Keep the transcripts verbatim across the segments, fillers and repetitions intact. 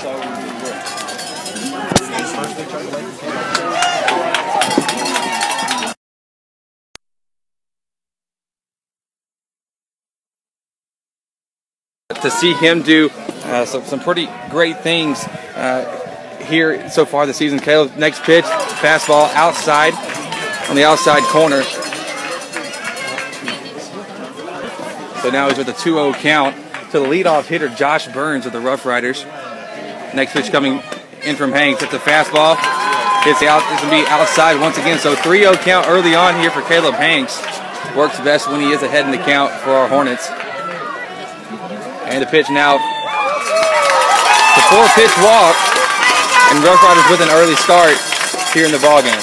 so rich. To see him do uh, some, some pretty great things uh, here so far this season. Caleb, next pitch, fastball outside on the outside corner. So now he's with a two oh count to the leadoff hitter, Josh Burns of the Rough Riders. Next pitch coming in from Hanks. It's a fastball. It's out. It's going to be outside once again. So three oh count early on here for Caleb Hanks. Works best when he is ahead in the count for our Hornets. And the pitch now. The four-pitch walk. And Rough Riders with an early start here in the ballgame.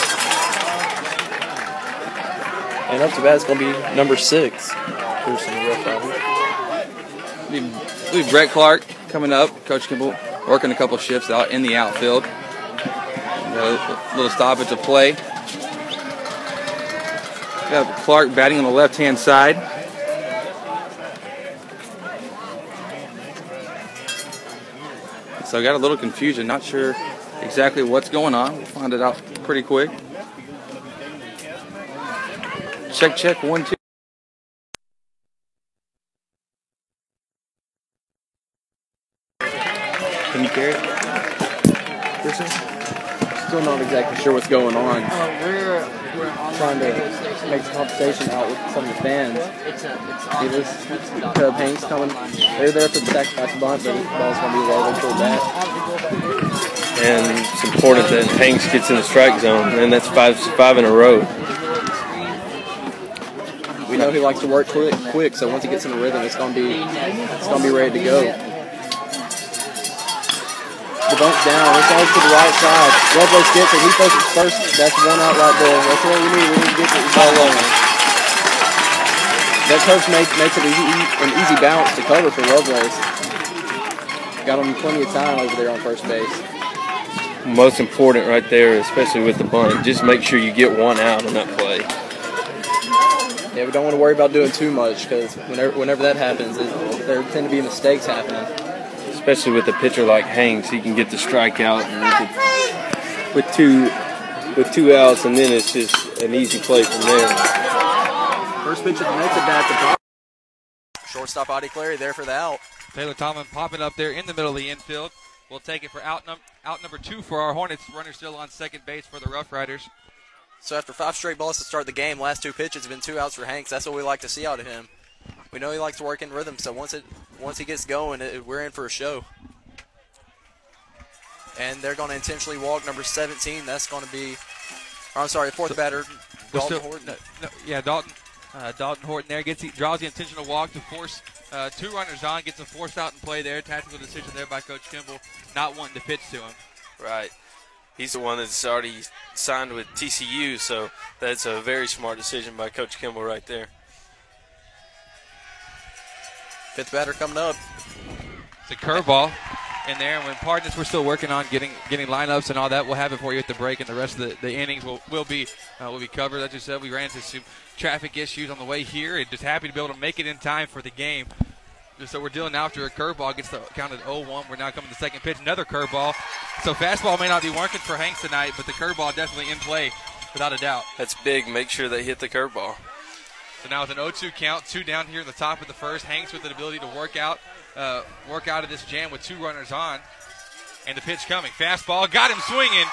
And up to bat is going to be number six. We have Brett Clark coming up. Coach Kimball working a couple shifts out in the outfield. A little stoppage of play. Got Clark batting on the left-hand side. So got a little confusion. Not sure exactly what's going on. We'll find it out pretty quick. Check, check, one, two. Can you carry it? Still not exactly sure what's going on. Uh, we're, we're on trying to make some conversation out with some of the fans. It's a, it's on. It Caleb Hanks coming. They're there for the sacrifice bunt, but the ball's going to be low until that. And it's important that Hanks gets in the strike zone, and that's five five in a row. We know he likes to work quick, quick. So once he gets in the rhythm, it's going to be it's going to be ready to go. The bunk's down. It's always to the right side. Lovelace gets it. He throws it first. That's one out right there. That's what we need. We need to get it all over. That coach makes makes it an easy, an easy bounce to cover for Lovelace. Got him plenty of time over there on first base. Most important right there, especially with the bunt, just make sure you get one out on that play. Yeah, we don't want to worry about doing too much because whenever whenever that happens, it, there tend to be mistakes happening. Especially with a pitcher like Hanks, he can get the strikeout and with, the, with two with two outs, and then it's just an easy play from there. First pitch of the next at bat. Shortstop Audie Clary there for the out. Taylor Tomlin popping up there in the middle of the infield. We'll take it for out, num out number two for our Hornets. Runner still on second base for the Rough Riders. So after five straight balls to start the game, last two pitches have been two outs for Hanks. That's what we like to see out of him. We know he likes to work in rhythm, so once it once he gets going, it, we're in for a show. And they're going to intentionally walk number seventeen. That's going to be, or I'm sorry, fourth so, batter, Dalton still, Horton. No, no, yeah, Dalton uh, Dalton Horton there gets he draws the intentional walk to force uh, two runners on, gets a forced out in play there. Tactical decision there by Coach Kimball, not wanting to pitch to him. Right. He's the one that's already signed with T C U, so that's a very smart decision by Coach Kimball right there. Fifth batter coming up. It's a curveball in there, and when partners we're still working on getting getting lineups and all that, we'll have it for you at the break, and the rest of the, the innings will will be uh, will be covered. As you said, we ran into some traffic issues on the way here, and just happy to be able to make it in time for the game. So we're dealing after a curveball gets the count at oh one. We're now coming to the second pitch, another curveball. So fastball may not be working for Hanks tonight, but the curveball definitely in play without a doubt. That's big. Make sure they hit the curveball. So now with an oh two count, two down here in the top of the first, Hanks with the ability to work out, uh, work out of this jam with two runners on, and the pitch coming. Fastball got him swinging,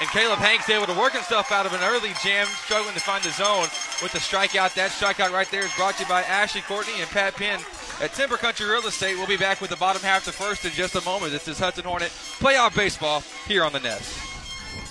and Caleb Hanks able to work himself out of an early jam, struggling to find the zone with the strikeout. That strikeout right there is brought to you by Ashley Courtney and Pat Penn at Timber Country Real Estate. We'll be back with the bottom half to first in just a moment. This is Hudson Hornet playoff baseball here on The Nest.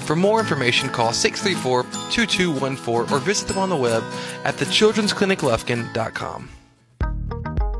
For more information, call six three four, two two one four or visit them on the web at the children's clinic lufkin dot com.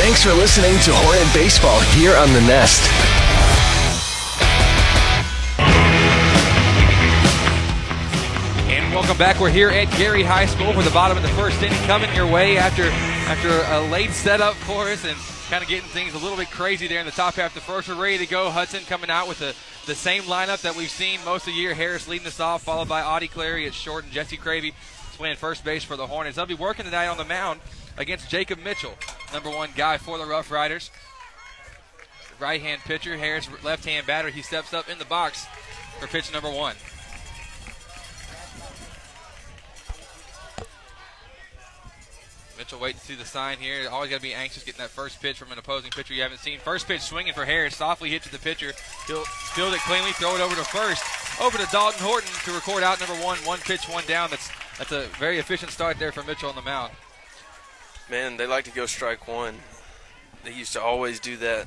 Thanks for listening to Hornet Baseball here on The Nest. And welcome back. We're here at Gary High School for the bottom of the first inning, coming your way after after a late setup for us and kind of getting things a little bit crazy there in the top half of the first. We're ready to go. Hudson coming out with the, the same lineup that we've seen most of the year. Harris leading us off, followed by Audie Clary at short and Jesse Cravey playing first base for the Hornets. They'll be working tonight on the mound against Jacob Mitchell, number one guy for the Rough Riders. Right-hand pitcher, Harris, left-hand batter. He steps up in the box for pitch number one. Mitchell waiting to see the sign here. Always got to be anxious getting that first pitch from an opposing pitcher you haven't seen. First pitch swinging for Harris. Softly hit to the pitcher. He'll field it cleanly, throw it over to first. Over to Dalton Horton to record out number one. One pitch, one down. That's, that's a very efficient start there for Mitchell on the mound. Man, they like to go strike one. They used to always do that,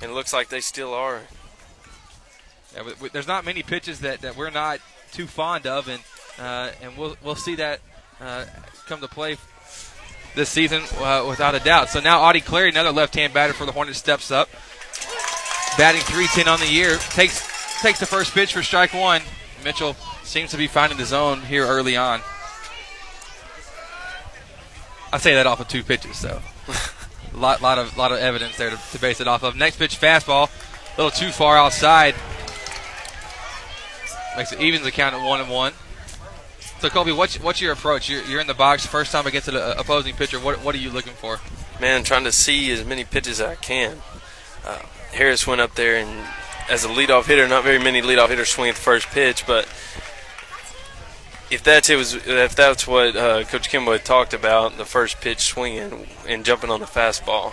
and it looks like they still are. Yeah, we, we, there's not many pitches that, that we're not too fond of, and uh, and we'll we'll see that uh, come to play this season uh, without a doubt. So now Audie Clary, another left-hand batter for the Hornets, steps up, batting three ten on the year. takes takes the first pitch for strike one. Mitchell seems to be finding the zone here early on. I say that off of two pitches, so a lot, lot of, lot of evidence there to, to base it off of. Next pitch, fastball, a little too far outside. Makes it evens the count at one and one. So, Colby, what's, what's your approach? You're, you're in the box first time against an opposing pitcher. What, what are you looking for? Man, trying to see as many pitches as I can. Uh, Harris went up there, and as a leadoff hitter, not very many leadoff hitters swing at the first pitch, but if that's it was if that's what uh, Coach Kimbo had talked about, the first pitch swinging and jumping on the fastball,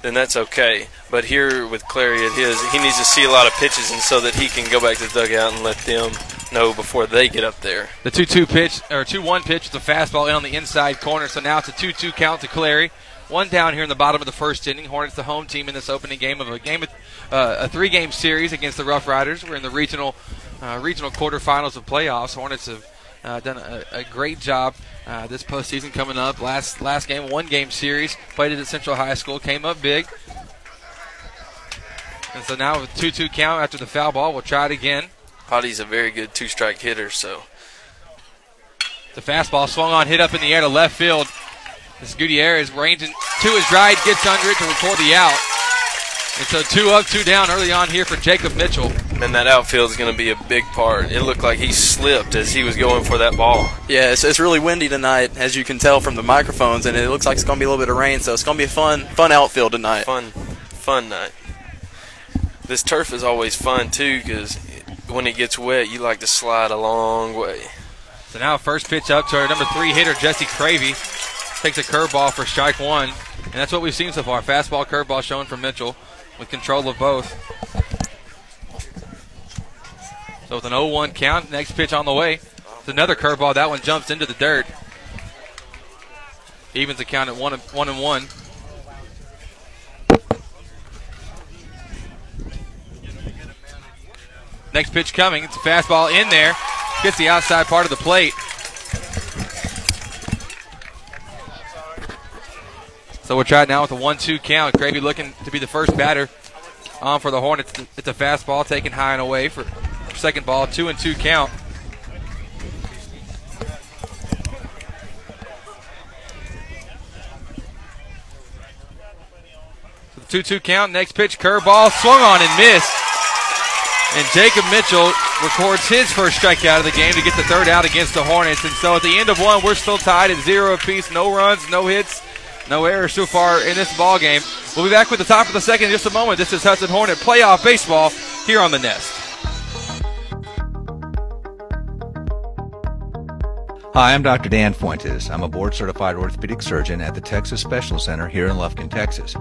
then that's okay. But here with Clary at his, he needs to see a lot of pitches, and so that he can go back to the dugout and let them know before they get up there. The two two pitch or two one pitch, the fastball in on the inside corner. So now it's a two two count to Clary. One down here in the bottom of the first inning. Hornets, the home team in this opening game of a game, uh, a three-game series against the Rough Riders. We're in the regional uh, regional quarterfinals of playoffs. Hornets have Uh, done a, a great job uh, this postseason coming up. Last last game, one-game series, played it at Central High School, came up big. And so now with two two count after the foul ball, we'll try it again. Audie's a very good two-strike hitter, so. The fastball swung on, hit up in the air to left field. This Gutierrez ranging to his right, gets under it to record the out. And so two up, two down early on here for Jacob Mitchell. And that outfield is going to be a big part. It looked like he slipped as he was going for that ball. Yeah, it's, it's really windy tonight, as you can tell from the microphones, and it looks like it's going to be a little bit of rain, so it's going to be a fun, fun outfield tonight. Fun, fun night. This turf is always fun, too, because when it gets wet, you like to slide a long way. So now first pitch up to our number three hitter, Jesse Cravey. Takes a curveball for strike one, and that's what we've seen so far. Fastball, curveball shown from Mitchell. With control of both. So with an oh one count, next pitch on the way. It's another curveball. That one jumps into the dirt. Evens the count at one and one and one. Next pitch coming. It's a fastball in there. Gets the outside part of the plate. So we'll try it now with a one two count. Cravey looking to be the first batter on um, for the Hornets. It's a fastball taken high and away for second ball, two and two count. two two count. Next pitch, curveball, swung on and missed. And Jacob Mitchell records his first strikeout of the game to get the third out against the Hornets. And so at the end of one, we're still tied at zero apiece. No runs, no hits, no errors so far in this ball game. We'll be back with the top of the second in just a moment. This is Hudson Hornet Playoff Baseball here on The Nest. Hi, I'm Doctor Dan Fuentes. I'm a board-certified orthopedic surgeon at the Texas Specialist Center here in Lufkin, Texas.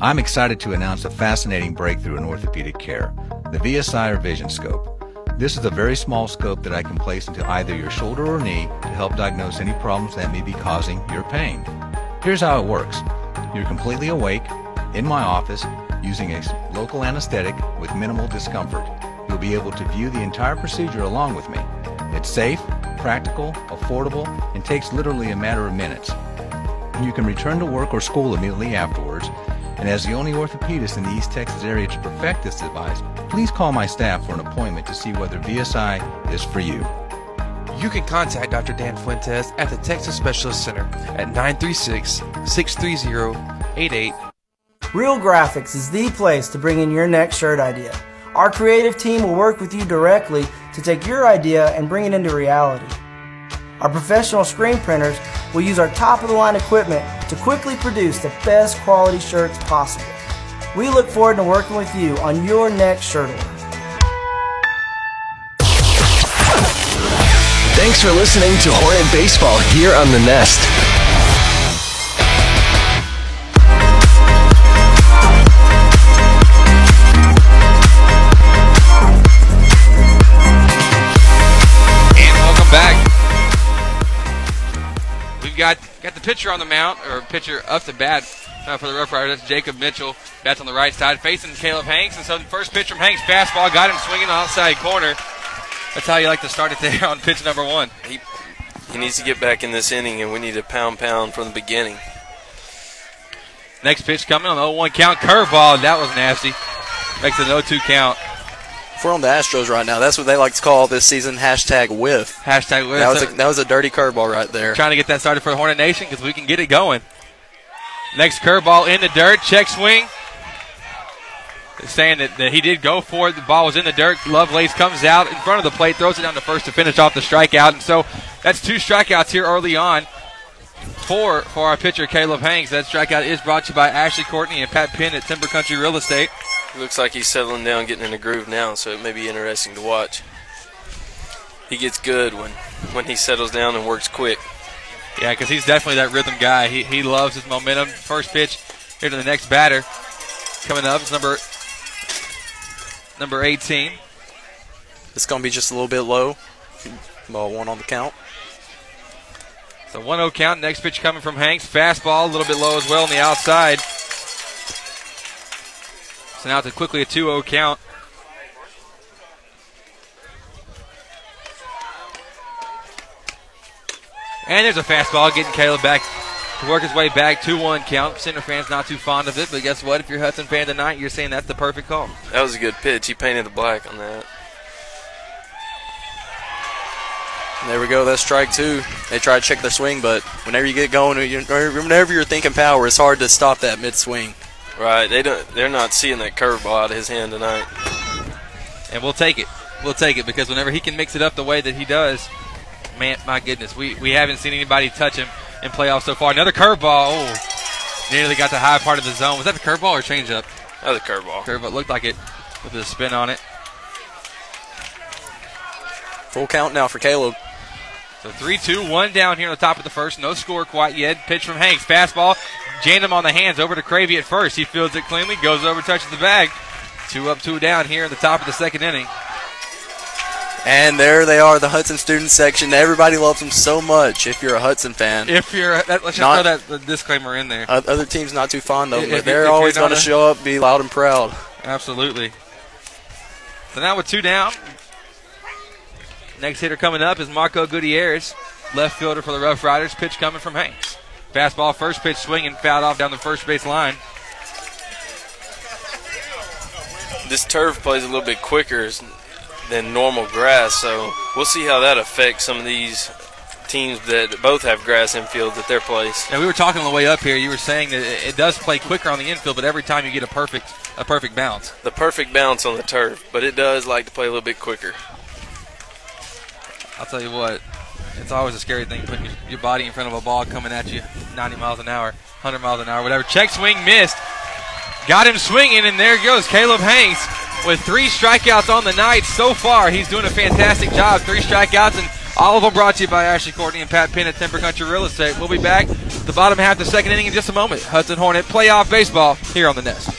I'm excited to announce a fascinating breakthrough in orthopedic care, the V S I or Vision Scope. This is a very small scope that I can place into either your shoulder or knee to help diagnose any problems that may be causing your pain. Here's how it works. You're completely awake, in my office, using a local anesthetic with minimal discomfort. You'll be able to view the entire procedure along with me. It's safe, practical, affordable, and takes literally a matter of minutes. You can return to work or school immediately afterwards, and as the only orthopedist in the East Texas area to perfect this device, please call my staff for an appointment to see whether V S I is for you. You can contact Doctor Dan Fuentes at the Texas Specialist Center at nine three six, six three zero, eight eight. Real Graphics is the place to bring in your next shirt idea. Our creative team will work with you directly to take your idea and bring it into reality. Our professional screen printers will use our top-of-the-line equipment to quickly produce the best quality shirts possible. We look forward to working with you on your next shirt order. Thanks for listening to Hornet Baseball here on The Nest. Got, got the pitcher on the mound, or pitcher up the bat uh, for the Rough Riders. That's Jacob Mitchell. Bats on the right side, facing Caleb Hanks. And so the first pitch from Hanks, fastball, got him swinging the outside corner. That's how you like to start it there on pitch number one. He, he needs to get back in this inning, and we need to pound, pound from the beginning. Next pitch coming on the oh one count. Curveball, that was nasty. Makes it an oh two count. If we're on the Astros right now, that's what they like to call this season, hashtag whiff. Hashtag whiff. That was a, that was a dirty curveball right there. Trying to get that started for the Hornet Nation because we can get it going. Next curveball in the dirt, check swing. It's saying that, that he did go for it. The ball was in the dirt. Lovelace comes out in front of the plate, throws it down to first to finish off the strikeout. And so that's two strikeouts here early on for, for our pitcher, Caleb Hanks. That strikeout is brought to you by Ashley Courtney and Pat Penn at Timber Country Real Estate. It looks like he's settling down, getting in a groove now, so it may be interesting to watch. He gets good when, when he settles down and works quick. Yeah, because he's definitely that rhythm guy. He he loves his momentum. First pitch here to the next batter. Coming up is number, number eighteen. It's going to be just a little bit low. Ball one on the count. So one oh count. Next pitch coming from Hanks. Fastball, a little bit low as well on the outside. So now it's quickly a two oh count. And there's a fastball getting Caleb back to work his way back. two one count. Center fans not too fond of it, but guess what? If you're a Hudson fan tonight, you're saying that's the perfect call. That was a good pitch. He painted the black on that. And there we go. That's strike two. They try to check their swing, but whenever you get going, whenever you're thinking power, it's hard to stop that mid-swing. Right, they don't, they're not seeing that curveball out of his hand tonight. And we'll take it. We'll take it because whenever he can mix it up the way that he does, man, my goodness, we, we haven't seen anybody touch him in playoffs so far. Another curveball. Oh, nearly got the high part of the zone. Was that the curveball or changeup? That was a curveball. Curveball looked like it with a spin on it. Full count now for Caleb. So three two one down here on the top of the first. No score quite yet. Pitch from Hanks. Fastball. Jammed him on the hands. Over to Cravey at first. He fields it cleanly. Goes over, touches the bag. Two up, two down here in the top of the second inning. And there they are, the Hudson student section. Everybody loves them so much if you're a Hudson fan. If you're a, that, let's not, just throw that disclaimer in there. Other teams not too fond of them, if, but they're if, if always going to show up, be loud and proud. Absolutely. So now with two down. Next hitter coming up is Marco Gutierrez, left fielder for the Rough Riders. Pitch coming from Hanks. Fastball, first pitch swinging, fouled off down the first base line. This turf plays a little bit quicker than normal grass, so we'll see how that affects some of these teams that both have grass infields at their place. And we were talking on the way up here. You were saying that it does play quicker on the infield, but every time you get a perfect a perfect bounce. The perfect bounce on the turf, but it does like to play a little bit quicker. I'll tell you what, it's always a scary thing putting your, your body in front of a ball coming at you ninety miles an hour, one hundred miles an hour, whatever. Check swing missed. Got him swinging, and there goes Caleb Hanks with three strikeouts on the night so far. He's doing a fantastic job. Three strikeouts, and all of them brought to you by Ashley Courtney and Pat Penn at Timber Country Real Estate. We'll be back at the bottom half of the second inning in just a moment. Hudson Hornet playoff baseball here on The Nest.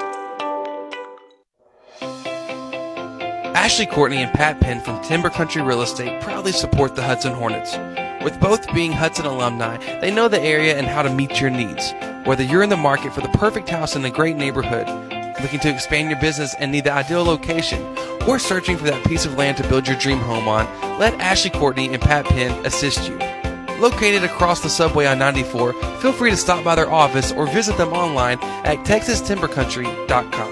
Ashley Courtney and Pat Penn from Timber Country Real Estate proudly support the Hudson Hornets. With both being Hudson alumni, they know the area and how to meet your needs. Whether you're in the market for the perfect house in a great neighborhood, looking to expand your business and need the ideal location, or searching for that piece of land to build your dream home on, let Ashley Courtney and Pat Penn assist you. Located across the subway on ninety-four, feel free to stop by their office or visit them online at texas timber country dot com.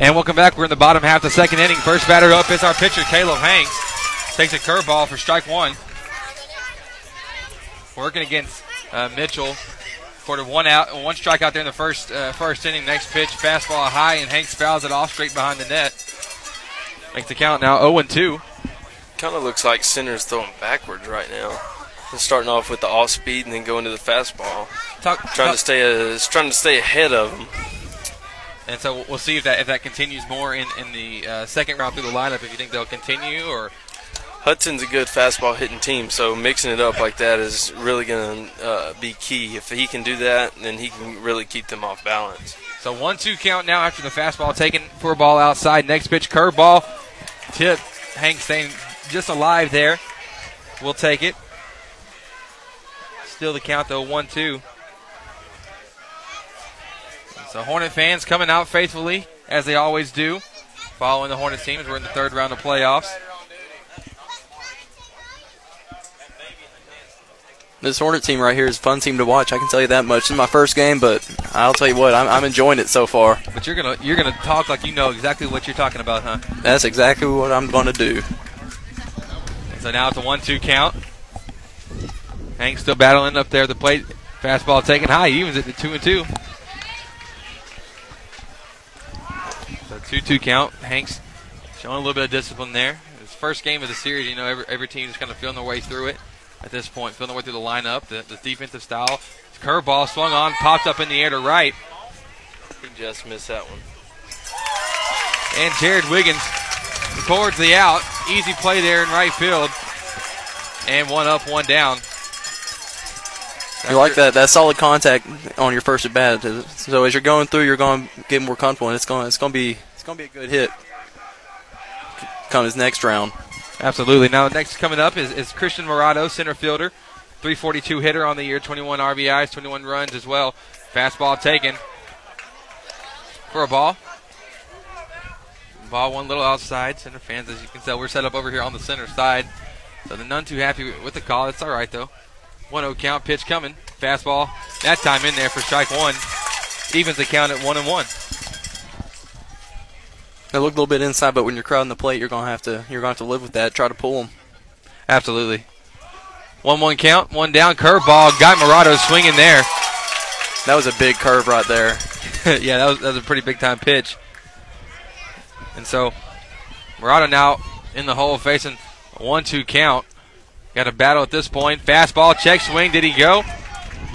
And welcome back. We're in the bottom half of the second inning. First batter up is our pitcher, Caleb Hanks. Takes a curveball for strike one. Working against uh, Mitchell. Quarter one out, one strike out there in the first uh, first inning. Next pitch, fastball high, and Hanks fouls it off straight behind the net. Makes the count now oh and two. Kind of looks like center's throwing backwards right now. It's starting off with the off speed and then going to the fastball. Talk, trying talk. to stay, uh, trying to stay ahead of him. And so we'll see if that if that continues more in, in the uh, second round through the lineup, if you think they'll continue. Or Hudson's a good fastball-hitting team, so mixing it up like that is really going to uh, be key. If he can do that, then he can really keep them off balance. So one two count now after the fastball taken for a ball outside. Next pitch, curveball. Tip. Hank staying just alive there. We'll take it. Still the count, though, one two. So Hornet fans coming out faithfully, as they always do, following the Hornets teams. We're in the third round of playoffs. This Hornet team right here is a fun team to watch. I can tell you that much. This is my first game, but I'll tell you what, I'm, I'm enjoying it so far. But you're gonna you're gonna talk like you know exactly what you're talking about, huh? That's exactly what I'm gonna do. So now it's a one two count. Hank's still battling up there at the plate. Fastball taken high, evens it to two and two. two two count. Hanks showing a little bit of discipline there. His first game of the series, you know, every, every team is kind of feeling their way through it at this point, feeling their way through the lineup, the, the defensive style. Curveball swung on, popped up in the air to right. He just missed that one. And Jared Wiggins records the out. Easy play there in right field. And one up, one down. You like that? That solid contact on your first at bat. So as you're going through, you're going to get more comfortable, and it's going, it's going to be, it's going to be a good hit. Come his next round. Absolutely. Now next coming up is, is Christian Murado, center fielder, three forty-two hitter on the year, twenty-one R B Is, twenty-one runs as well. Fastball taken for a ball. Ball one little outside. Center fans, as you can tell, we're set up over here on the center side, so they're none too happy with the call. It's all right though. one oh count, pitch coming. Fastball, that time in there for strike one. Evens the count at one and one. It looked a little bit inside, but when you're crowding the plate, you're gonna have to you're gonna have to live with that. Try to pull them. Absolutely. one one count, one down. Curveball, got Murado swinging there. That was a big curve right there. Yeah, that was, that was a pretty big time pitch. And so Murado now in the hole facing a one two count. Got a battle at this point. Fastball, check swing. Did he go?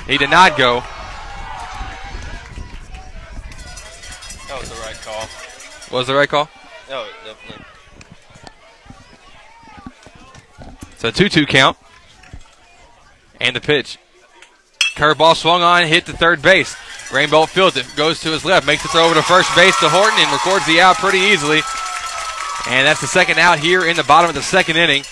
He did not go. That was the right call. Was the right call? No, definitely. So two two count. And the pitch. Curveball swung on, hit to third base. Rainbolt fields it, goes to his left, makes the throw over to first base to Horton and records the out pretty easily. And that's the second out here in the bottom of the second inning.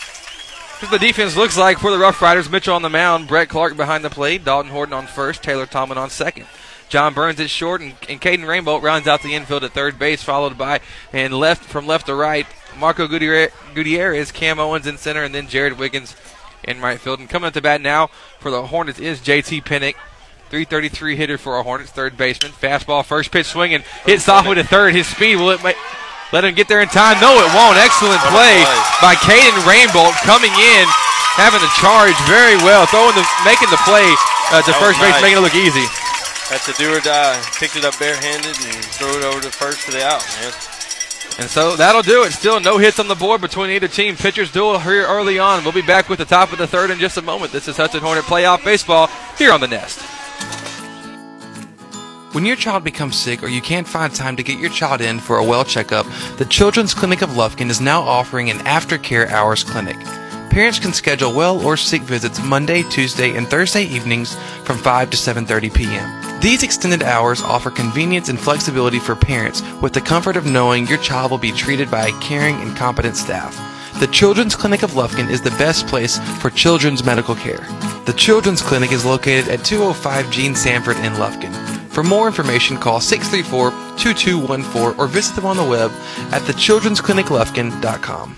Here's what the defense looks like for the Rough Riders. Mitchell on the mound, Brett Clark behind the plate, Dalton Horton on first, Taylor Tomlin on second. John Burns is short, and, and Caden Rainbolt rounds out the infield at third base, followed by, and left from left to right, Marco Gutierrez, Cam Owens in center, and then Jared Wiggins in right field. And coming up to bat now for the Hornets is J T Pennick, three thirty-three hitter for our Hornets, third baseman. Fastball, first pitch swinging, hits off with a third. His speed, will it make, let him get there in time? No, it won't. Excellent play by Caden Rainbolt coming in, having the charge very well, throwing the, making the play uh, to first base, making it look easy. That's a do or die. Picked it up barehanded and threw it over to first for the out, man. And so that'll do it. Still no hits on the board between either team. Pitchers duel here early on. We'll be back with the top of the third in just a moment. This is Hudson Hornet Playoff Baseball here on The Nest. When your child becomes sick or you can't find time to get your child in for a well checkup, the Children's Clinic of Lufkin is now offering an aftercare hours clinic. Parents can schedule well or sick visits Monday, Tuesday, and Thursday evenings from five to seven thirty p m These extended hours offer convenience and flexibility for parents with the comfort of knowing your child will be treated by a caring and competent staff. The Children's Clinic of Lufkin is the best place for children's medical care. The Children's Clinic is located at two oh five Gene Sanford in Lufkin. For more information, call six three four, two two one four or visit them on the web at the children's clinic lufkin dot com.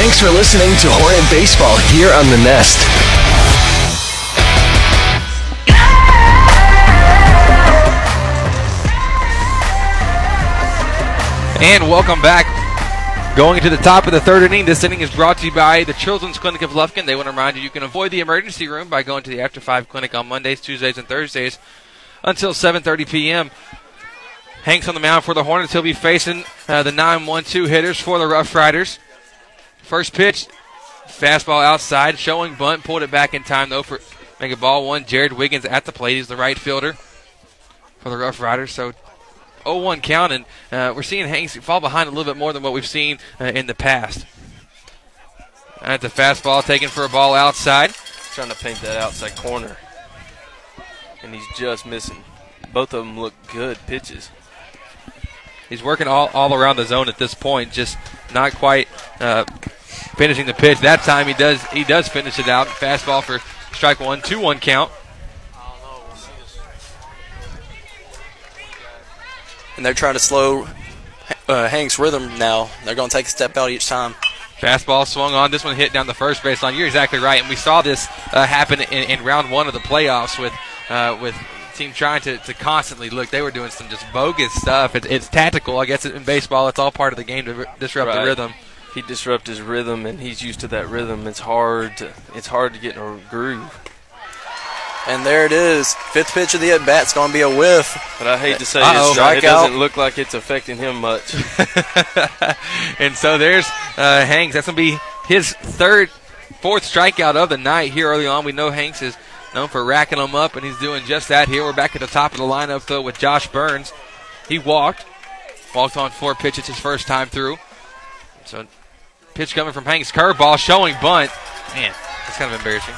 Thanks for listening to Hornet Baseball here on The Nest. And welcome back. Going into the top of the third inning, this inning is brought to you by the Children's Clinic of Lufkin. They want to remind you you can avoid the emergency room by going to the After five Clinic on Mondays, Tuesdays, and Thursdays until seven thirty p m Hanks on the mound for the Hornets. He'll be facing uh, the nine one two hitters for the Rough Riders. First pitch, fastball outside, showing bunt, pulled it back in time though for make it ball one. Jared Wiggins at the plate. He's the right fielder for the Rough Riders. So oh one count, and uh, we're seeing Hanks fall behind a little bit more than what we've seen uh, in the past. That's a fastball taken for a ball outside. Trying to paint that outside corner, and he's just missing. Both of them look good pitches. He's working all, all around the zone at this point, just not quite uh, finishing the pitch. That time he does he does finish it out. Fastball for strike one, two one count. And they're trying to slow uh, Hanks' rhythm now. They're going to take a step out each time. Fastball swung on. This one hit down the first baseline. You're exactly right. And we saw this uh, happen in, in round one of the playoffs with uh, with. team trying to, to constantly look. They were doing some just bogus stuff. It, it's tactical. I guess in baseball it's all part of the game to disrupt right. the rhythm. He disrupts his rhythm, and he's used to that rhythm. It's hard to, it's hard to get in a groove. And there it is. Fifth pitch of the at-bat's going to be a whiff. But I hate to say uh-oh. It's strikeout. It doesn't look like it's affecting him much. And so there's uh, Hanks. That's going to be his third, fourth strikeout of the night here early on. We know Hanks is known for racking them up, and he's doing just that here. We're back at the top of the lineup, though, with Josh Burns. He walked. Walked on four pitches his first time through. So pitch coming from Hanks. Curveball showing bunt. Man, that's kind of embarrassing.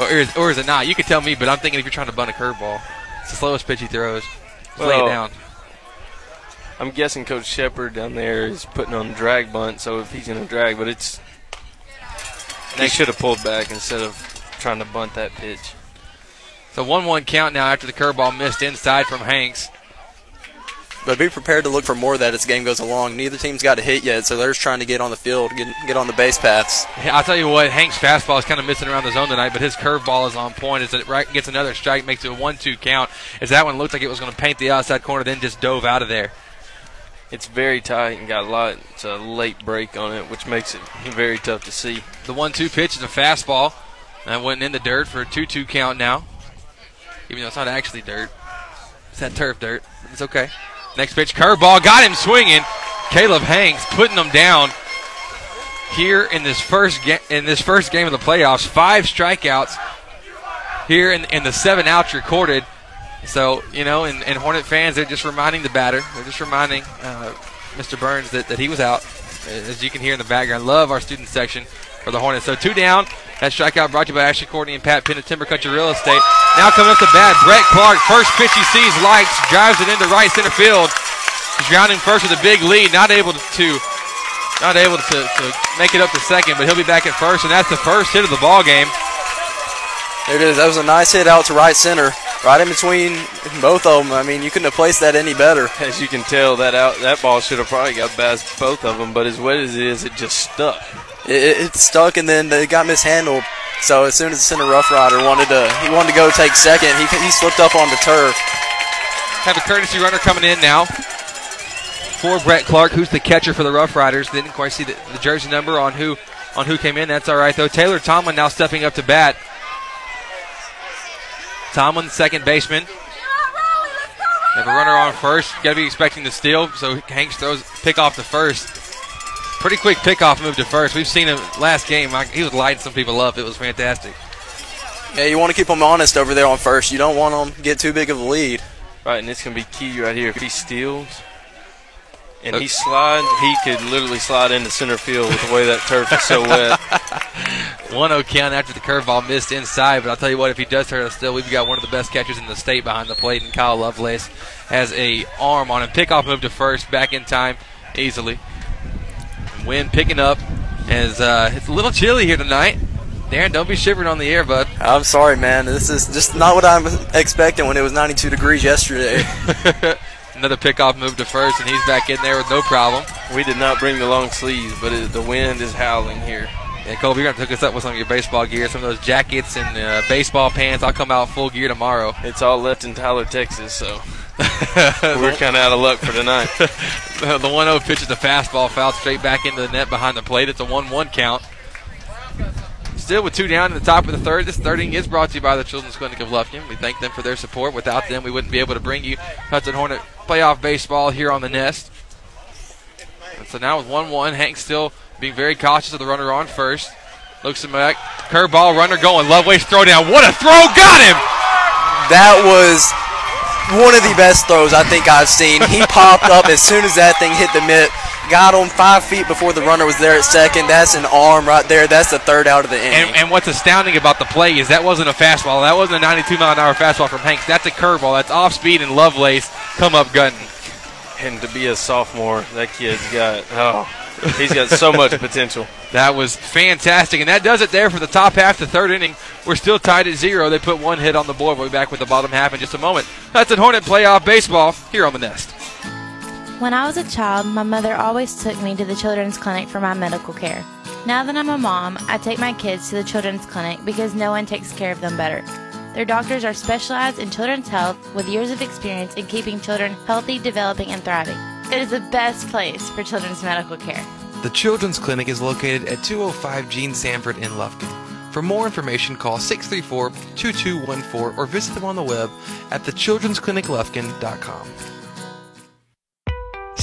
Or is, or is it not? You can tell me, but I'm thinking if you're trying to bunt a curveball, it's the slowest pitch he throws. Just well, lay it down. I'm guessing Coach Shepard down there is putting on drag bunt, so if he's going to drag, but it's – they should have pulled back instead of – trying to bunt that pitch. So one one count now after the curveball missed inside from Hanks. But be prepared to look for more of that as the game goes along. Neither team's got a hit yet, so they're just trying to get on the field, get, get on the base paths. Yeah, I'll tell you what, Hank's fastball is kind of missing around the zone tonight, but his curveball is on point. It's a, right, gets another strike, makes it a one two count, as that one looked like it was going to paint the outside corner, then just dove out of there. It's very tight and got a lot. It's a late break on it, which makes it very tough to see. The one two pitch is a fastball. That went in the dirt for a two two count now, even though it's not actually dirt. It's that turf dirt. It's okay. Next pitch, curveball, got him swinging. Caleb Hanks putting him down here in this first ga- in this first game of the playoffs. Five strikeouts here, and the seven outs recorded. So, you know, and, and Hornet fans, they're just reminding the batter. They're just reminding uh, Mister Burns that, that he was out, as you can hear in the background. Love our student section for the Hornets. So two down. That strikeout brought to you by Ashley Courtney and Pat Penn of Timber Country Real Estate. Now coming up to bat, Brett Clark. First pitch he sees, likes, drives it into right center field. He's grounding first with a big lead. Not able to not able to, to make it up to second, but he'll be back at first, and that's the first hit of the ball game. There it is. That was a nice hit out to right center, right in between both of them. I mean, you couldn't have placed that any better. As you can tell, that out that ball should have probably got past both of them, but as wet as it is, it just stuck. It, it stuck, and then it got mishandled. So as soon as the center Rough Rider wanted to, he wanted to go take second, he he slipped up on the turf. Have a courtesy runner coming in now for Brett Clark, who's the catcher for the Rough Riders. Didn't quite see the, the jersey number on who on who came in. That's all right though. Taylor Tomlin now stepping up to bat. Tomlin, second baseman. They have a runner on first. Got to be expecting the steal. So Hanks throws pick off to first. Pretty quick pickoff move to first. We've seen him last game. He was lighting some people up. It was fantastic. Yeah, you want to keep them honest over there on first. You don't want them to get too big of a lead. Right, and it's going to be key right here. If he steals and he slides, he could literally slide into center field with the way that turf is so wet. one oh count after the curveball missed inside, but I'll tell you what, if he does turn a steal, we've got one of the best catchers in the state behind the plate, and Kyle Lovelace has a arm on him. Pickoff move to first, back in time easily. Wind picking up as uh, it's a little chilly here tonight. Darren, don't be shivering on the air, bud. I'm sorry, man. This is just not what I'm expecting when it was ninety-two degrees yesterday. Another pickoff move to first, and he's back in there with no problem. We did not bring the long sleeves, but it, the wind is howling here. Yeah, Colby, you're going to hook us up with some of your baseball gear, some of those jackets and uh, baseball pants. I'll come out full gear tomorrow. It's all left in Tyler, Texas, so we're kind of out of luck for tonight. The one oh pitch is the fastball, fouled straight back into the net behind the plate. It's a one one count. Still with two down in the top of the third. This third inning is brought to you by the Children's Clinic of Lufkin. We thank them for their support. Without them, we wouldn't be able to bring you Hudson Hornet playoff baseball here on the Nest. And so now with one one, Hank still being very cautious of the runner on first. Looks him back. Curveball, runner going. Lovelace throw down. What a throw! Got him! That was one of the best throws I think I've seen. He popped up as soon as that thing hit the mitt. Got him five feet before the runner was there at second. That's an arm right there. That's the third out of the inning. And, and what's astounding about the play is that wasn't a fastball. That wasn't a ninety-two mile an hour fastball from Hanks. That's a curveball. That's off speed, and Lovelace come up gunning. And to be a sophomore, that kid's got oh, he's got so much potential. That was fantastic, and that does it there for the top half of the third inning. We're still tied at zero. They put one hit on the board. We'll be back with the bottom half in just a moment. That's a Hornet playoff baseball here on the Nest. When I was a child, my mother always took me to the Children's Clinic for my medical care. Now that I'm a mom, I take my kids to the Children's Clinic because no one takes care of them better. Their doctors are specialized in children's health with years of experience in keeping children healthy, developing, and thriving. It is the best place for children's medical care. The Children's Clinic is located at two oh five Gene Sanford in Lufkin. For more information, call six three four, two two one four or visit them on the web at the children's clinic lufkin dot com.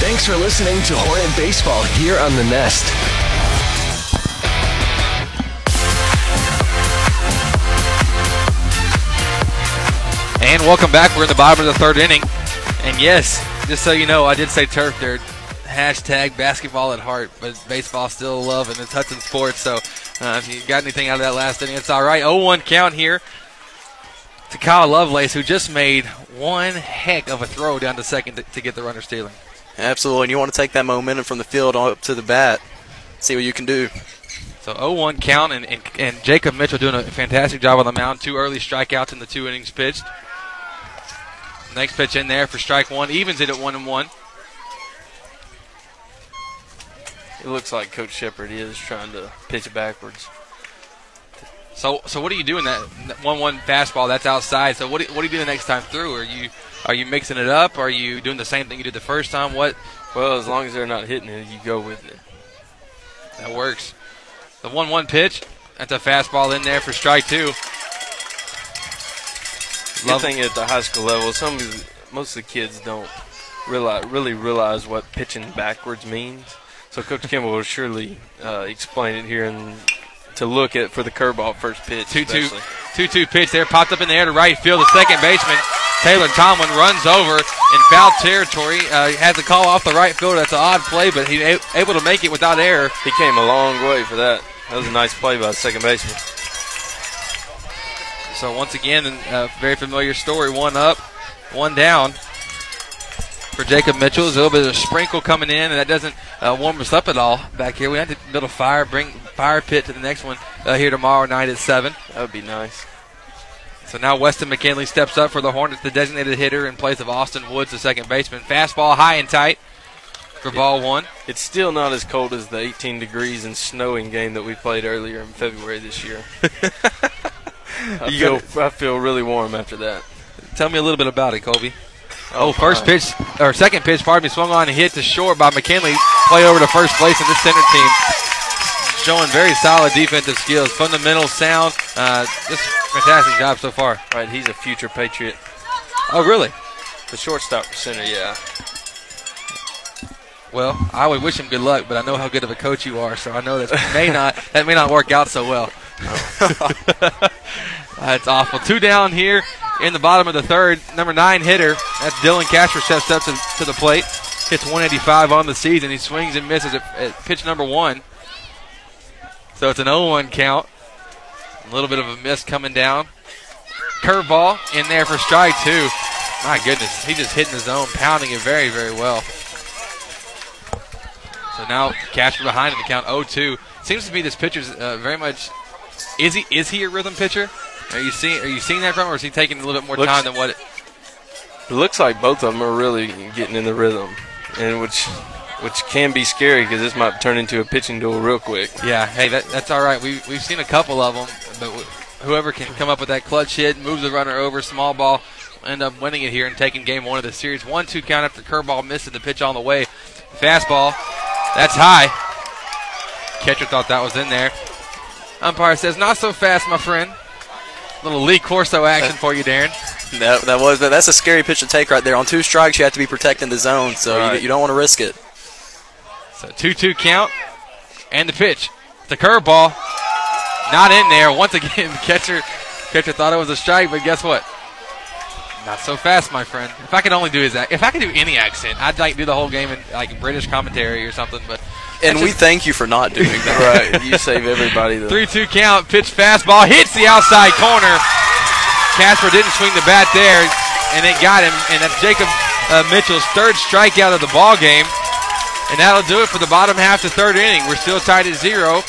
Thanks for listening to Hornet Baseball here on The Nest. And welcome back. We're in the bottom of the third inning. And yes, just so you know, I did say turf dirt. Hashtag basketball at heart, but baseball still love, and it's Hudson Sports. So uh, if you got anything out of that last inning, it's all right. oh one count here to Kyle Lovelace, who just made one heck of a throw down to second to, to get the runner stealing. Absolutely, and you want to take that momentum from the field up to the bat, see what you can do. So oh one count, and, and, and Jacob Mitchell doing a fantastic job on the mound. Two early strikeouts in the two innings pitched. Next pitch in there for strike one, evens it at one and one. It looks like Coach Shepard is trying to pitch it backwards. So, so what do you do in that one-one fastball? That's outside. So, what do, what do you do the next time through? Are you are you mixing it up? Are you doing the same thing you did the first time? What? Well, as long as they're not hitting it, you go with it. That works. The one-one pitch. That's a fastball in there for strike two. Good thing at the high school level, some of the, most of the kids don't realize, really realize what pitching backwards means. So Coach Kimball will surely uh, explain it here and to look at for the curveball first pitch. two two two two pitch there, popped up in the air to right field. The second baseman, Taylor Tomlin, runs over in foul territory. Uh, has a call off the right field. That's an odd play, but he's a- able to make it without error. He came a long way for that. That was a nice play by the second baseman. So once again, a very familiar story. One up, one down for Jacob Mitchell. There's a little bit of a sprinkle coming in, and that doesn't uh, warm us up at all back here. We have to build a fire, bring fire pit to the next one uh, here tomorrow night at seven. That would be nice. So now Weston McKinley steps up for the Hornets, the designated hitter, in place of Austin Woods, the second baseman. Fastball high and tight for ball one. It's still not as cold as the eighteen degrees and snowing game that we played earlier in February this year. I, feel, I feel really warm after that. Tell me a little bit about it, Colby. Oh, first pitch, or second pitch, pardon me, swung on and hit to short by McKinley. Play over to first place in this center team. Showing very solid defensive skills, fundamental sound. Uh, just fantastic job so far. Right, he's a future Patriot. Oh, really? The shortstop for center, yeah. Well, I would wish him good luck, but I know how good of a coach you are, so I know that may not that may not work out so well. That's awful. Two down here in the bottom of the third. Number nine hitter, that's Dylan Castro, steps up to, to the plate. Hits one eighty-five on the season. He swings and misses at, at pitch number one. So it's an oh one count. A little bit of a miss coming down. Curveball in there for strike two. My goodness, he's just hitting his own, pounding it very, very well. So now Castro behind in the count, oh two. Seems to be this pitcher's uh, very much. Is he is he a rhythm pitcher? Are you seeing are you seeing that from him, or is he taking a little bit more looks, time than what it, it looks like? Both of them are really getting in the rhythm, and which which can be scary because this might turn into a pitching duel real quick. Yeah, hey, that, that's all right. We we've seen a couple of them, but whoever can come up with that clutch hit, move the runner over, small ball, end up winning it here and taking game one of the series. one two count after curveball misses the pitch on the way. Fastball, that's high. Catcher thought that was in there. Umpire says, not so fast, my friend. Little Lee Corso action for you, Darren. That, that was, but that's a scary pitch to take right there. On two strikes, you have to be protecting the zone, so right. you, you don't want to risk it. So two two count, and the pitch. The curveball, not in there. Once again, the catcher, catcher thought it was a strike, but guess what? Not so fast, my friend. If I could only do his, if I could do any accent, I'd like do the whole game in like British commentary or something, but. And we thank you for not doing that. Right. You save everybody. three two count. Pitch fastball. Hits the outside corner. Casper didn't swing the bat there, and it got him. And that's Jacob uh, Mitchell's third strikeout of the ball game. And that'll do it for the bottom half of the third inning. We're still tied at zero.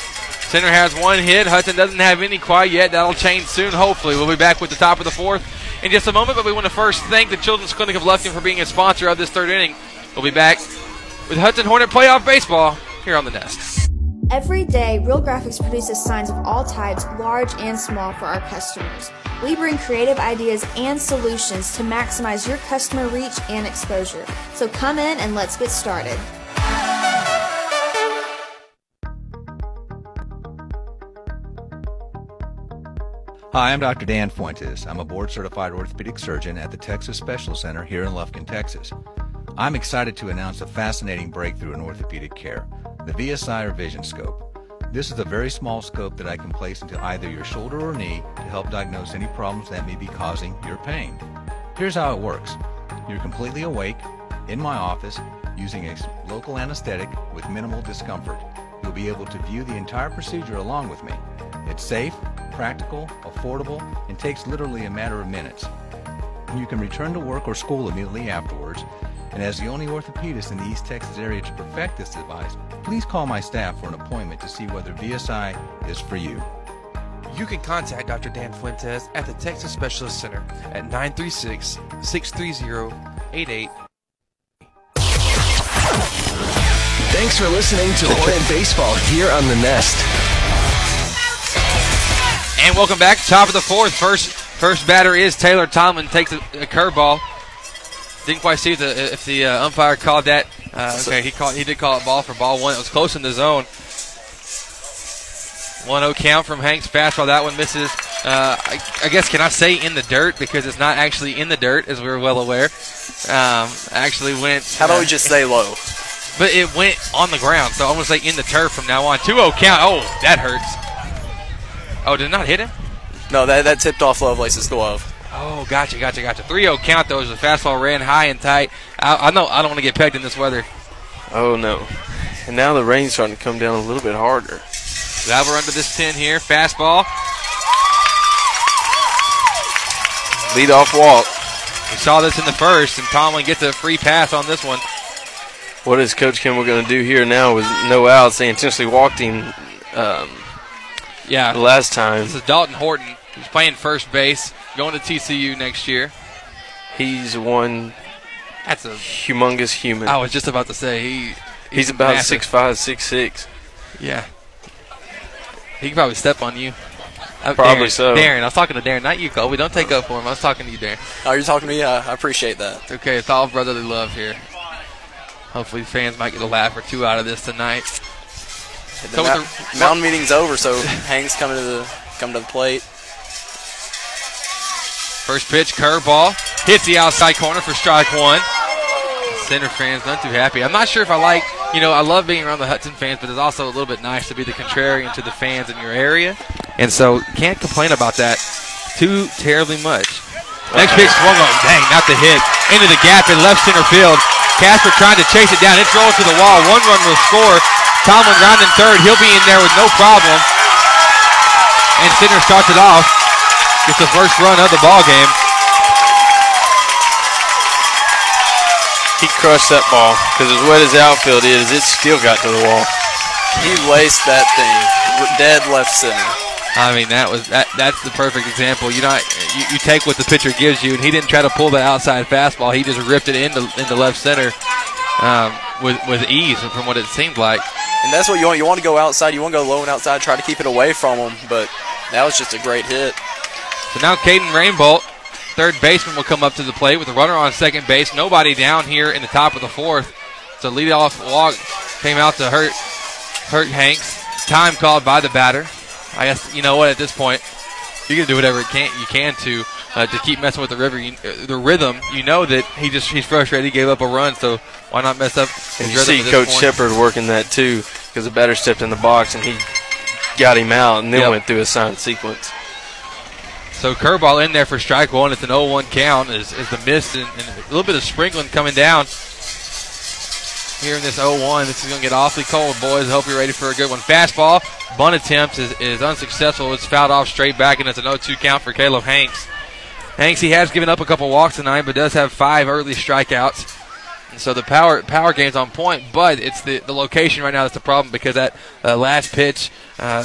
Center has one hit. Hudson doesn't have any quite yet. That'll change soon, hopefully. We'll be back with the top of the fourth in just a moment. But we want to first thank the Children's Clinic of Lufkin for being a sponsor of this third inning. We'll be back with Hudson Hornet Playoff Baseball here on The Nest. Every day, Real Graphics produces signs of all types, large and small, for our customers. We bring creative ideas and solutions to maximize your customer reach and exposure. So come in and let's get started. Hi, I'm Doctor Dan Fuentes. I'm a board-certified orthopedic surgeon at the Texas Specialist Center here in Lufkin, Texas. I'm excited to announce a fascinating breakthrough in orthopedic care, the V S I Revision Scope. This is a very small scope that I can place into either your shoulder or knee to help diagnose any problems that may be causing your pain. Here's how it works. You're completely awake, in my office, using a local anesthetic with minimal discomfort. You'll be able to view the entire procedure along with me. It's safe, practical, affordable, and takes literally a matter of minutes. You can return to work or school immediately afterwards, and as the only orthopedist in the East Texas area to perfect this device, please call my staff for an appointment to see whether V S I is for you. You can contact Doctor Dan Fuentes at the Texas Specialist Center at nine three six, six three zero, eight eight eight eight. Thanks for listening to Hornet Baseball here on The Nest. And welcome back. Top of the fourth. First first batter is Taylor Tomlin. Takes a, a curveball. Didn't quite see the, if the uh, umpire called that. Uh, okay, he called. He did call it ball for ball one. It was close in the zone. one oh count from Hanks. Fastball. That one misses. Uh, I, I guess, can I say in the dirt? Because it's not actually in the dirt, as we were well aware. Um, actually went. How about uh, we just say low? But it went on the ground, so I'm going to say in the turf from now on. two oh count. Oh, that hurts. Oh, did it not hit him? No, that that tipped off Lovelace's glove. Oh, gotcha, gotcha, gotcha. three oh count, though, as the fastball ran high and tight. I, I know I don't want to get pegged in this weather. Oh, no. And now the rain's starting to come down a little bit harder. Now we're under this ten here. Fastball. Lead off walk. We saw this in the first, and Tomlin gets a free pass on this one. What is Coach Kimball going to do here now with no outs? They intentionally walked him um, yeah. the last time. This is Dalton Horton. He's playing first base, going to T C U next year. He's one That's a humongous human. I was just about to say. he. He's, he's about massive. six five, six six. Yeah. He could probably step on you. Uh, probably Darren, so. Darren, I was talking to Darren, not you, Colby. Don't take up for him. I was talking to you, Darren. Oh, you're talking to me? Yeah, I appreciate that. Okay, it's all brotherly love here. Hopefully fans might get a laugh or two out of this tonight. So ma- the, mound meeting's over, so Hanks coming to the coming to the plate. First pitch, curveball. Hits the outside corner for strike one. Center fans not too happy. I'm not sure if I like, you know, I love being around the Hudson fans, but it's also a little bit nice to be the contrarian to the fans in your area. And so can't complain about that too terribly much. Next pitch, swung on. Dang, not the hit. Into the gap in left center field. Castro trying to chase it down. It's rolling to the wall. One run will score. Tomlin rounding third. He'll be in there with no problem. And Sidner starts it off. Gets the first run of the ball game. He crushed that ball because as wet as the outfield is, it still got to the wall. He laced that thing dead left center. I mean, that was that. That's the perfect example. You're not, you you take what the pitcher gives you, and he didn't try to pull the outside fastball. He just ripped it into into left center um, with with ease, from what it seemed like. And that's what you want. You want to go outside. You want to go low and outside. Try to keep it away from him. But that was just a great hit. So now Caden Rainbolt, third baseman, will come up to the plate with a runner on second base. Nobody down here in the top of the fourth. So leadoff walk came out to hurt hurt Hanks. Time called by the batter. I guess, you know what, at this point, you can do whatever it can, you can to uh, to keep messing with the river, you, uh, the rhythm. You know that he just he's frustrated. He gave up a run, so why not mess up his and you rhythm see Coach point? Shepard working that, too, because the batter stepped in the box, and he got him out, and then yep. went through a signed sequence. So curveball in there for strike one. It's an oh one count is is the miss, and, and a little bit of sprinkling coming down here in this oh one. This is going to get awfully cold, boys. I hope you're ready for a good one. Fastball. Bunt attempt is, is unsuccessful. It's fouled off straight back, and it's an oh two count for Caleb Hanks. Hanks, he has given up a couple walks tonight, but does have five early strikeouts. And so the power power game's on point, but it's the, the location right now that's the problem because that uh, last pitch uh,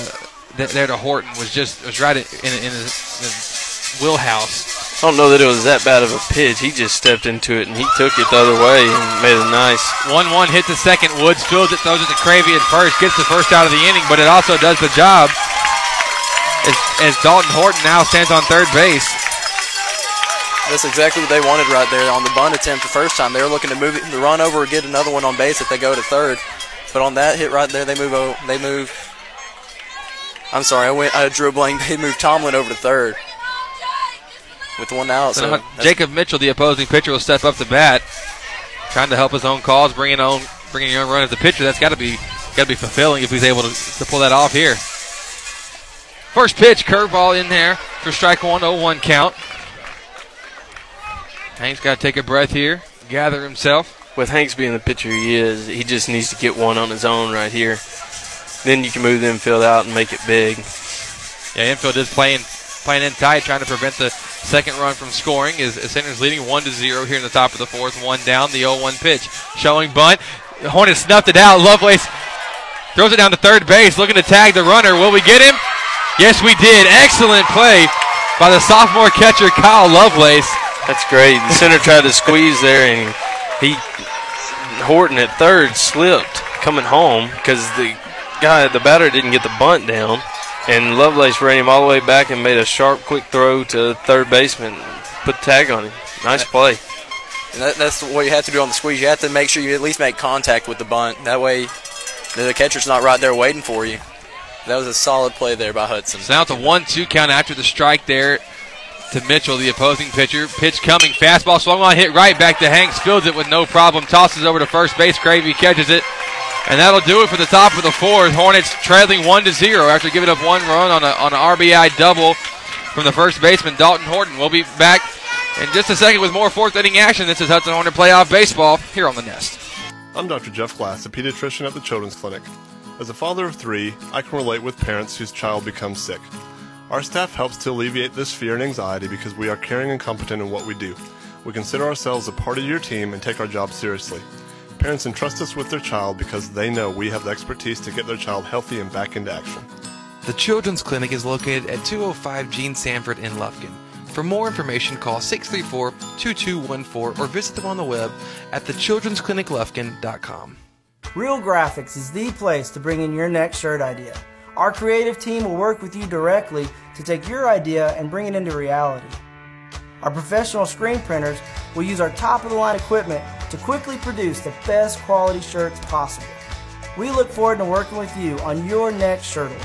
th- there to Horton was just was right in, in, in his wheelhouse. I don't know that it was that bad of a pitch. He just stepped into it, and he took it the other way and made it nice. one one hits the second. Woods fields it, throws it to Cravey at first, gets the first out of the inning, but it also does the job as, as Dalton Horton now stands on third base. That's exactly what they wanted right there on the bunt attempt the first time. They were looking to move it, the run over or get another one on base if they go to third. But on that hit right there, they move. Oh, they move. I'm sorry, I, went, I drew a blank. They moved Tomlin over to third. With one out. So Jacob Mitchell, the opposing pitcher, will step up to bat, trying to help his own cause, bringing on, bringing your own run as a pitcher. That's got to be got to be fulfilling if he's able to, to pull that off here. First pitch, curveball in there for strike one, oh one count. Hanks got to take a breath here, gather himself. With Hanks being the pitcher he is, he just needs to get one on his own right here. Then you can move the infield out and make it big. Yeah, infield is playing playing in tight, trying to prevent the second run from scoring. Is Center's leading one to zero here in the top of the fourth. One down, the oh one pitch. Showing bunt. Hornet snuffed it out. Lovelace throws it down to third base, looking to tag the runner. Will we get him? Yes, we did. Excellent play by the sophomore catcher, Kyle Lovelace. That's great. The center tried to squeeze there, and he Horton at third slipped coming home because the guy, the batter didn't get the bunt down, and Lovelace ran him all the way back and made a sharp, quick throw to third baseman, put the tag on him. Nice play. And that, that's what you have to do on the squeeze. You have to make sure you at least make contact with the bunt. That way the catcher's not right there waiting for you. That was a solid play there by Hudson. So now it's a one two count after the strike there to Mitchell, the opposing pitcher. Pitch coming, fastball swung on, hit right back to Hanks. Fields it with no problem, tosses over to first base. Cravey catches it, and that'll do it for the top of the fourth. Hornets trailing one to zero after giving up one run on, a, on an R B I double from the first baseman, Dalton Horton. We'll be back in just a second with more fourth inning action. This is Hudson Hornet Playoff Baseball here on The Nest. I'm Doctor Jeff Glass, a pediatrician at the Children's Clinic. As a father of three, I can relate with parents whose child becomes sick. Our staff helps to alleviate this fear and anxiety because we are caring and competent in what we do. We consider ourselves a part of your team and take our job seriously. Parents entrust us with their child because they know we have the expertise to get their child healthy and back into action. The Children's Clinic is located at two oh five Gene Sanford in Lufkin. For more information, call six three four, two two one four or visit them on the web at the children's clinic lufkin dot com. Real Graphics is the place to bring in your next shirt idea. Our creative team will work with you directly to take your idea and bring it into reality. Our professional screen printers will use our top-of-the-line equipment to quickly produce the best quality shirts possible. We look forward to working with you on your next shirt order.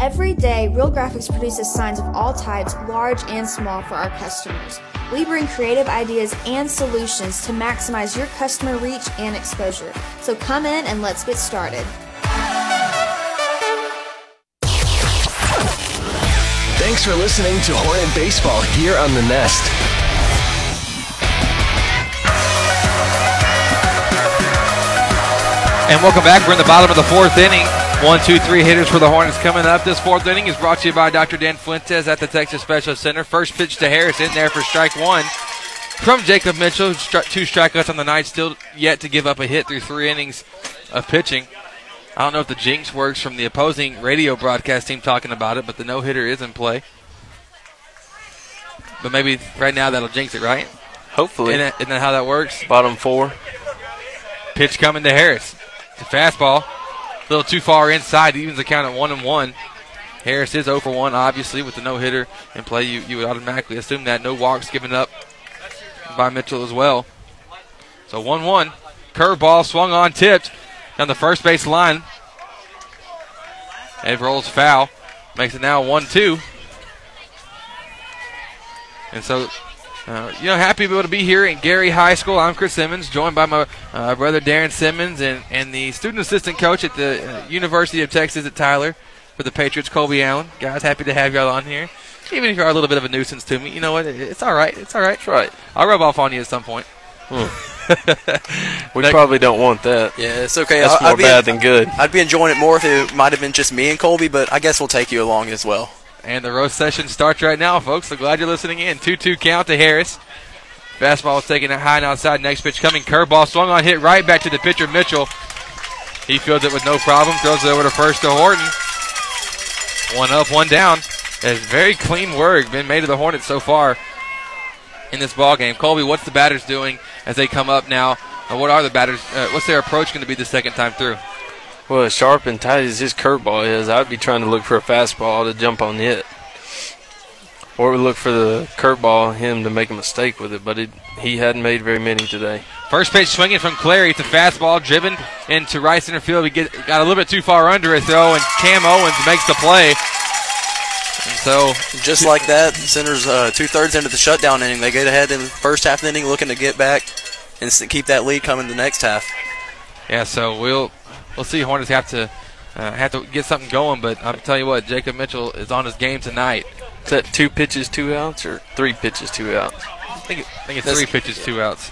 Every day, Real Graphics produces signs of all types, large and small, for our customers. We bring creative ideas and solutions to maximize your customer reach and exposure. So come in and let's get started. Thanks for listening to Hornet Baseball here on The Nest. And welcome back. We're in the bottom of the fourth inning. One, two, three hitters for the Hornets coming up. This fourth inning is brought to you by Doctor Dan Fuentes at the Texas Specialist Center. First pitch to Harris, in there for strike one from Jacob Mitchell. Stri- two strikeouts on the night, still yet to give up a hit through three innings of pitching. I don't know if the jinx works from the opposing radio broadcast team talking about it, but the no-hitter is in play. But maybe right now that'll jinx it, right? Hopefully. Isn't that, isn't that how that works? Bottom four. Pitch coming to Harris. It's a fastball. A little too far inside. Evens the count at one and one. Harris is oh for one, obviously, with the no-hitter in play. You, you would automatically assume that. No walks given up by Mitchell as well. So one one. Curveball swung on, tipped down the first base line. It rolls foul. Makes it now one two. And so, uh, you know, happy to be able to be here in Gary High School. I'm Chris Simmons, joined by my uh, brother Darren Simmons and, and the student assistant coach at the uh, University of Texas at Tyler for the Patriots, Colby Allen. Guys, happy to have y'all on here. Even if you are a little bit of a nuisance to me, you know what? It's all right. It's all right. It's all right. I'll rub off on you at some point. Hmm. we that, probably don't want that. Yeah, it's okay. That's I'll, more I'd bad be, than good. I'd be enjoying it more if it might have been just me and Colby, but I guess we'll take you along as well. And the roast session starts right now, folks. So glad you're listening in. two two count to Harris. Fastball was taken high and outside. Next pitch coming. Curveball swung on, hit right back to the pitcher, Mitchell. He fields it with no problem. Throws it over to first to Horton. One up, one down. That's very clean work been made of the Hornets so far in this ball game. Colby, what's the batters doing as they come up now? And what are the batters? Uh, what's their approach going to be the second time through? Well, as sharp and tight as his curveball is, I'd be trying to look for a fastball to jump on it. or we look for the curveball, him to make a mistake with it, but it, he hadn't made very many today. First pitch swinging from Clary. It's a fastball driven into right center field. We get, got a little bit too far under it, though, and Cam Owens makes the play. And so just like that, centers uh, two-thirds into the shutdown inning. They get ahead in the first half of the inning, looking to get back and keep that lead coming the next half. Yeah, so we'll we'll see. Hornets have to uh, have to get something going, but I'll tell you what, Jacob Mitchell is on his game tonight. Is that two pitches, two outs, or three pitches, two outs? I think, it, I think it's that's, three pitches, two outs.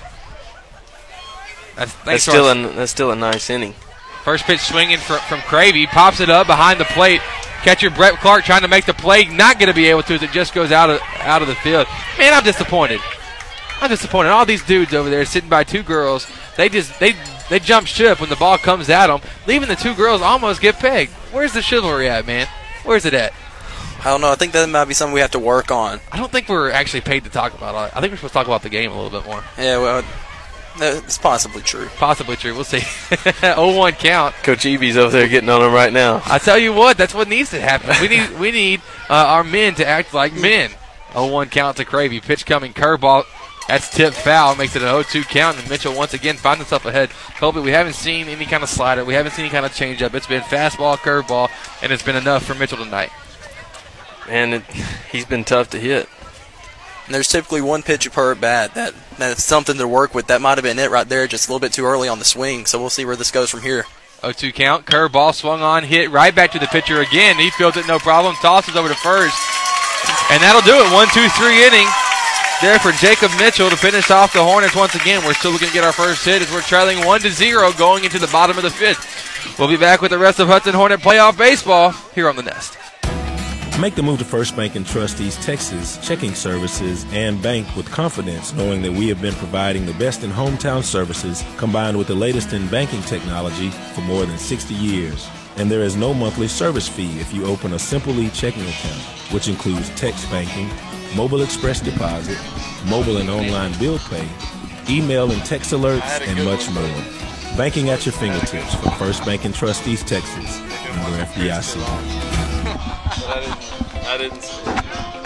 That's, that's, still a, that's still a nice inning. First pitch swinging from, from Cravey. Pops it up behind the plate. Catcher Brett Clark trying to make the play. Not going to be able to as it just goes out of, out of the field. Man, I'm disappointed. I'm disappointed. All these dudes over there sitting by two girls, they just they they jump ship when the ball comes at them, leaving the two girls almost get pegged. Where's the chivalry at, man? Where's it at? I don't know. I think that might be something we have to work on. I don't think we're actually paid to talk about it. I think we're supposed to talk about the game a little bit more. Yeah, well, it's possibly true. Possibly true. We'll see. oh one count. Coach Eby's over there getting on him right now. I tell you what, that's what needs to happen. We need we need uh, our men to act like men. oh one count to Cravey. Pitch coming, curveball. That's tipped foul. Makes it an oh two count, and Mitchell once again finds himself ahead. Colby, we haven't seen any kind of slider. We haven't seen any kind of changeup. It's been fastball, curveball, and it's been enough for Mitchell tonight. And it, he's been tough to hit. And there's typically one pitch per bat. That, that's something to work with. That might have been it right there, just a little bit too early on the swing. So we'll see where this goes from here. oh two count. Curveball swung on, hit right back to the pitcher again. He fields it no problem. Tosses over to first. And that'll do it. One, two, three inning there for Jacob Mitchell to finish off the Hornets once again. We're still looking to get our first hit as we're trailing one to zero going into the bottom of the fifth. We'll be back with the rest of Hudson Hornet playoff baseball here on The Nest. Make the move to First Bank and Trust East Texas checking services and bank with confidence, knowing that we have been providing the best in hometown services combined with the latest in banking technology for more than sixty years. And there is no monthly service fee if you open a Simple E checking account, which includes text banking, mobile express deposit, mobile and online bill pay, email and text alerts, and much more. Banking at your fingertips for First Bank and Trust East Texas under F D I C. I didn't, I didn't see it.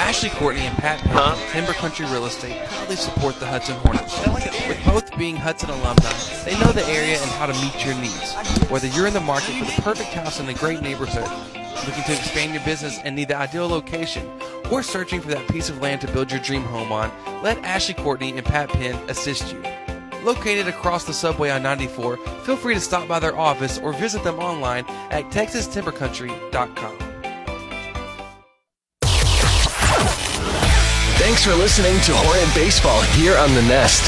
Ashley Courtney and Pat Penn, huh? Timber Country Real Estate, proudly support the Hudson Hornets. With both being Hudson alumni, they know the area and how to meet your needs. Whether you're in the market for the perfect house in a great neighborhood, looking to expand your business and need the ideal location, or searching for that piece of land to build your dream home on, let Ashley Courtney and Pat Penn assist you. Located across the subway on ninety-four, feel free to stop by their office or visit them online at texas timber country dot com. Thanks for listening to Hornet Baseball here on The Nest.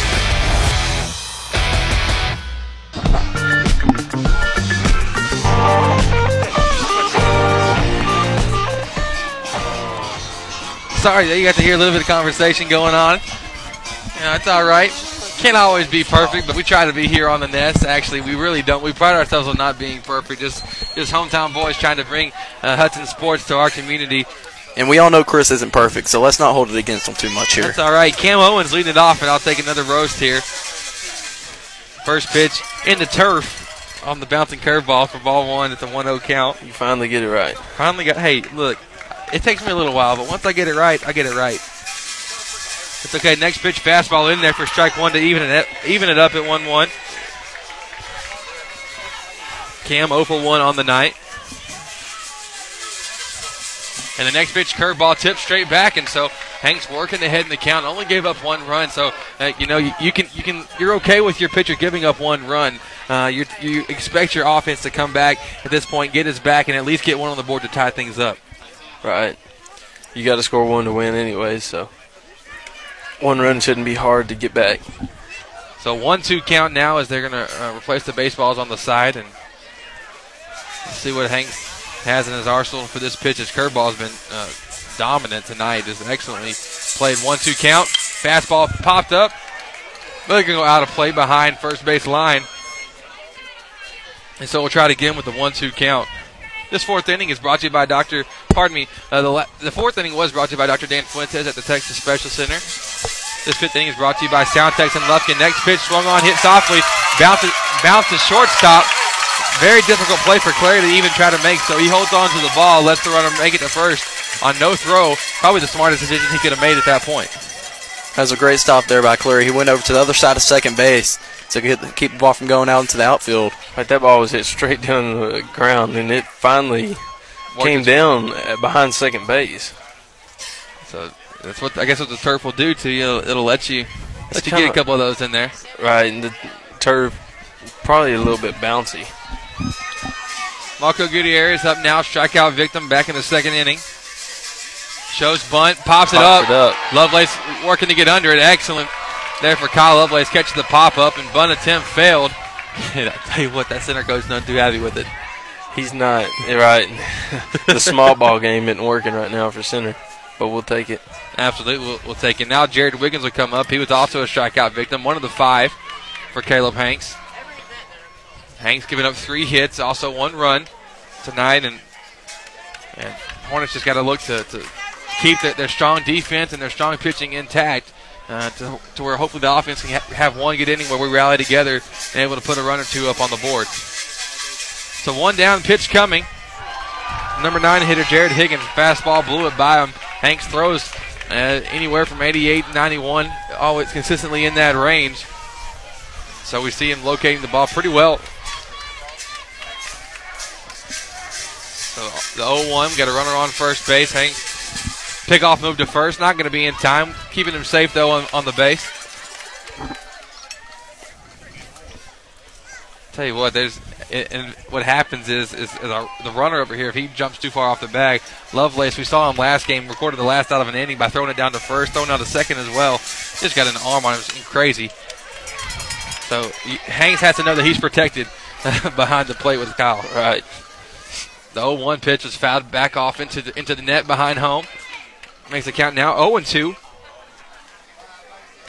Sorry that you got to hear a little bit of conversation going on. You know, it's all right. Can't always be perfect, but we try to be here on The Nest. Actually, we really don't. We pride ourselves on not being perfect. Just, just hometown boys trying to bring uh, Hudson sports to our community. And we all know Chris isn't perfect, so let's not hold it against him too much here. That's all right. Cam Owens leading it off, and I'll take another roast here. First pitch in the turf on the bouncing curveball for ball one at the one oh count. You finally get it right. Finally got – hey, look, it takes me a little while, but once I get it right, I get it right. It's okay. Next pitch, fastball in there for strike one to even it, even it up at one one. Cam oh for one on the night. And the next pitch, curveball, tipped straight back, and so Hanks working ahead in the count. Only gave up one run, so uh, you know you, you can you can you're okay with your pitcher giving up one run. Uh, you you expect your offense to come back at this point, get his back, and at least get one on the board to tie things up. Right. You got to score one to win anyway, so one run shouldn't be hard to get back. So one two count now as they're going to uh, replace the baseballs on the side and see what Hanks has in his arsenal for this pitch. His curveball has been uh, dominant tonight. Just excellently played. One two count. Fastball popped up. But it can go out of play behind first base line. And so we'll try it again with the one two count. This fourth inning is brought to you by Doctor Pardon me. Uh, the, la- the fourth inning was brought to you by Doctor Dan Fuentes at the Texas Specialist Center. This fifth inning is brought to you by SoundText and Lufkin. Next pitch swung on, hit softly, bounced bounce to shortstop. Very difficult play for Clary to even try to make, so he holds on to the ball, lets the runner make it to first. on no throw. Probably the smartest decision he could have made at that point. That was a great stop there by Clary. He went over to the other side of second base to get, keep the ball from going out into the outfield. Right, that ball was hit straight down the ground, and it finally More came down behind second base. So that's what I guess what the turf will do to you. It'll let you, let you get a couple of those in there. Right, and the turf probably a little bit bouncy. Marco Gutierrez up now, strikeout victim back in the second inning. Shows bunt, pops, pops it, up. it up. Lovelace working to get under it. Excellent there for Kyle Lovelace. Catches the pop-up, and bunt attempt failed. And I tell you what, that center coach is not too happy with it. He's not. Right. The small ball game isn't working right now for center, but we'll take it. Absolutely, we'll, we'll take it. Now Jared Wiggins will come up. He was also a strikeout victim, one of the five for Caleb Hanks. Hanks giving up three hits, also one run tonight, and and Hornets just got to look to, to keep their, their strong defense and their strong pitching intact uh, to, to where hopefully the offense can ha- have one good inning where we rally together and able to put a run or two up on the board. So one down, pitch coming. Number nine hitter Jared Higgins, fastball blew it by him. Hanks throws uh, anywhere from eighty-eight, ninety-one, always consistently in that range. So we see him locating the ball pretty well. So the oh one, got a runner on first base. Hanks, pickoff move to first, not going to be in time. Keeping him safe, though, on, on the base. Tell you what, there's and what happens is is, is our, the runner over here, if he jumps too far off the bag, Lovelace, we saw him last game, recorded the last out of an inning by throwing it down to first, throwing out to second as well. Just got an arm on him, it was crazy. So Hanks has to know that he's protected behind the plate with Kyle. Right. The oh one pitch was fouled back off into the, into the net behind home. Makes the count now oh and two.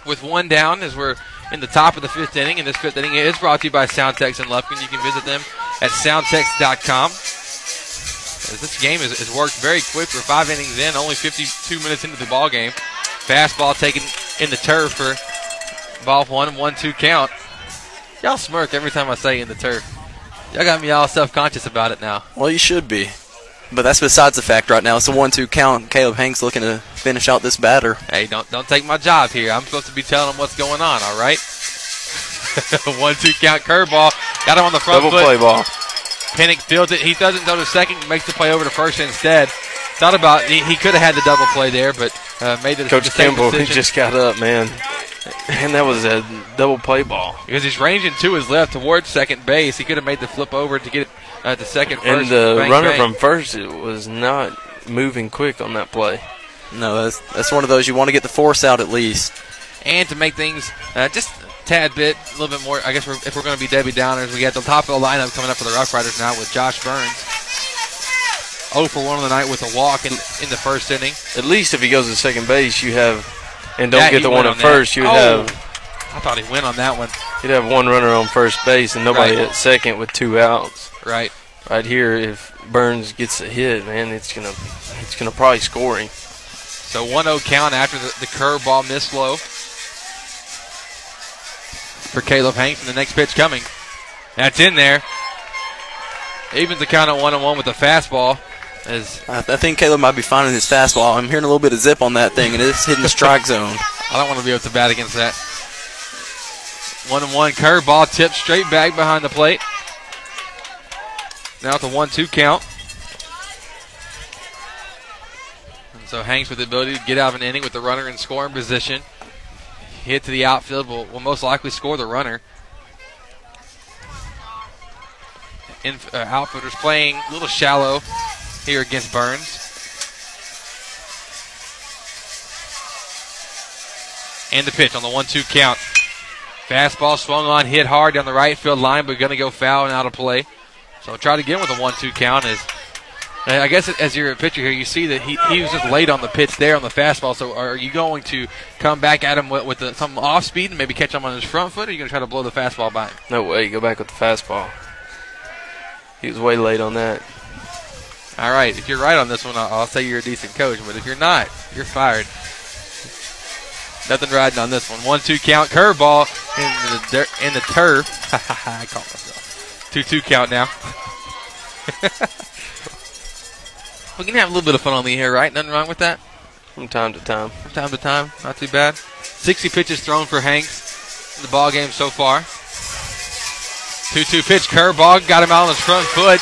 With one down as we're in the top of the fifth inning. And this fifth inning is brought to you by SoundText and Lufkin. You can visit them at sound text dot com. As this game has, has worked very quick. We're five innings in, only fifty-two minutes into the ball game. Fastball taken in the turf for ball one, one two count. Y'all smirk every time I say in the turf. Y'all got me all self-conscious about it now. Well, you should be. But that's besides the fact right now. It's a one two count. Caleb Hanks looking to finish out this batter. Hey, don't don't take my job here. I'm supposed to be telling him what's going on, all right? one two count curveball. Got him on the front Double foot. Double play ball. Pinnock fields it. He doesn't throw to second. Makes the play over to first instead. Thought about he, he could have had the double play there, but uh, made the Coach Kimball, decision. He just got up, man. And that was a double play ball. Because he's ranging to his left towards second base. He could have made the flip over to get it uh, to second. First, and the bang, runner bang. from first it was not moving quick on that play. No, that's, that's one of those you want to get the force out at least. And to make things uh, just a tad bit, a little bit more, I guess we're, if we're going to be Debbie Downers, we got the top of the lineup coming up for the Rough Riders now with Josh Burns. oh for one on the night with a walk in, in the first inning. At least if he goes to second base, you have... And don't yeah, get the one at on first. You'd oh, have. I thought he went on that one. You'd have one runner on first base and nobody right. at second with two outs. Right. Right here, if Burns gets a hit, man, it's gonna, it's gonna probably score him. So one oh count after the, the curveball missed low for Caleb Hanks, and the next pitch coming. That's in there. Evens the count at one and one with the fastball. As I, th- I think Caleb might be finding his fastball. I'm hearing a little bit of zip on that thing, and it's hitting the strike zone. I don't want to be able to bat against that. One and one curveball tipped straight back behind the plate. Now it's a one two count. And so Hanks with the ability to get out of an inning with the runner in scoring position. Hit to the outfield will, will most likely score the runner. In, uh, outfielders playing a little shallow here against Burns. And the pitch on the one two count. Fastball swung on, hit hard down the right field line, but going to go foul and out of play. So try it again with a one two count. As I guess as you're a pitcher here, you see that he, he was just late on the pitch there on the fastball. So are you going to come back at him with, with the, some off speed and maybe catch him on his front foot, or are you going to try to blow the fastball by him? No way. Go back with the fastball. He was way late on that. All right, if you're right on this one, I'll, I'll say you're a decent coach. But if you're not, you're fired. Nothing riding on this one. one two count, curveball in the in the turf. I caught myself. two two count now. we can have a little bit of fun on the air, right? Nothing wrong with that? From time to time. From time to time. Not too bad. sixty pitches thrown for Hanks in the ball game so far. two two pitch. Curveball. Got him out on his front foot.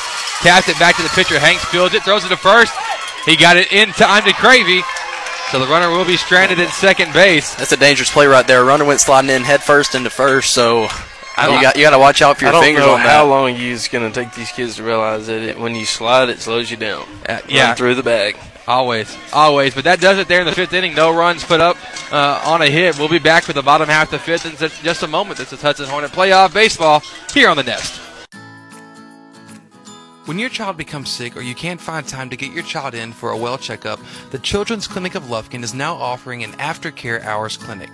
Tapped it back to the pitcher. Hanks fields it. Throws it to first. He got it in time to Cravey. So the runner will be stranded at second base. That's a dangerous play right there. Runner went sliding in head first into first. So I don't, you got you got to watch out for your I don't fingers know on that. How long it's going to take these kids to realize that it, when you slide, it slows you down. Uh, yeah, Run through the bag. Always, always. But that does it there in the fifth inning. No runs put up uh, on a hit. We'll be back for the bottom half of the fifth in just a moment. This is Hudson Hornet Playoff Baseball here on The Nest. When your child becomes sick or you can't find time to get your child in for a well checkup, the Children's Clinic of Lufkin is now offering an aftercare hours clinic.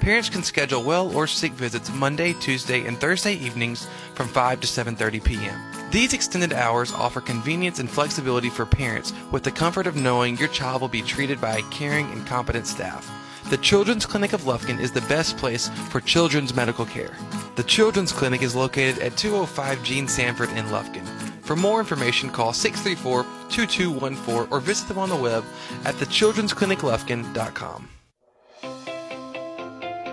Parents can schedule well or sick visits Monday, Tuesday, and Thursday evenings from five to seven thirty p m These extended hours offer convenience and flexibility for parents with the comfort of knowing your child will be treated by a caring and competent staff. The Children's Clinic of Lufkin is the best place for children's medical care. The Children's Clinic is located at two oh five Gene Sanford in Lufkin. For more information, call six three four, two two one four or visit them on the web at the children's clinic lufkin dot com.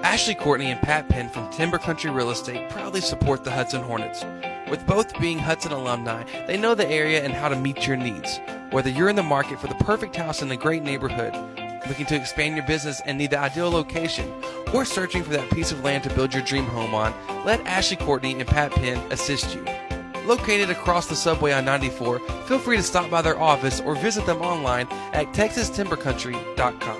Ashley Courtney and Pat Penn from Timber Country Real Estate proudly support the Hudson Hornets. With both being Hudson alumni, they know the area and how to meet your needs. Whether you're in the market for the perfect house in a great neighborhood, looking to expand your business and need the ideal location, or searching for that piece of land to build your dream home on, let Ashley Courtney and Pat Penn assist you. Located across the subway on ninety-four, feel free to stop by their office or visit them online at texas timber country dot com.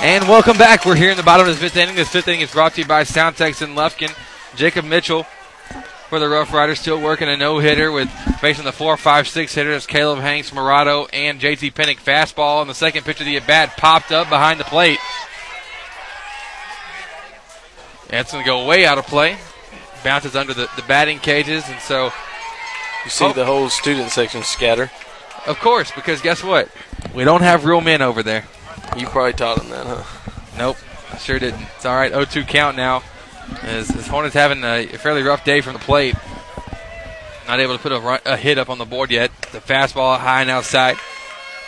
And welcome back. We're here in the bottom of the fifth inning. This fifth inning is brought to you by SoundText in Lufkin. Jacob Mitchell for the Rough Riders still working a no-hitter with facing the four five six hitters Caleb Hanks, Murado, and J T Pennick. Fastball on the second pitch of the at-bat popped up behind the plate. That's going to go way out of play. Bounces under the, the batting cages, and so you see oh. the whole student section scatter. Of course, because guess what? We don't have real men over there. You probably taught him that, huh? Nope, I sure didn't. It's all right, oh two count now. As, as Hornets having a fairly rough day from the plate. Not able to put a, run, a hit up on the board yet. The fastball high and outside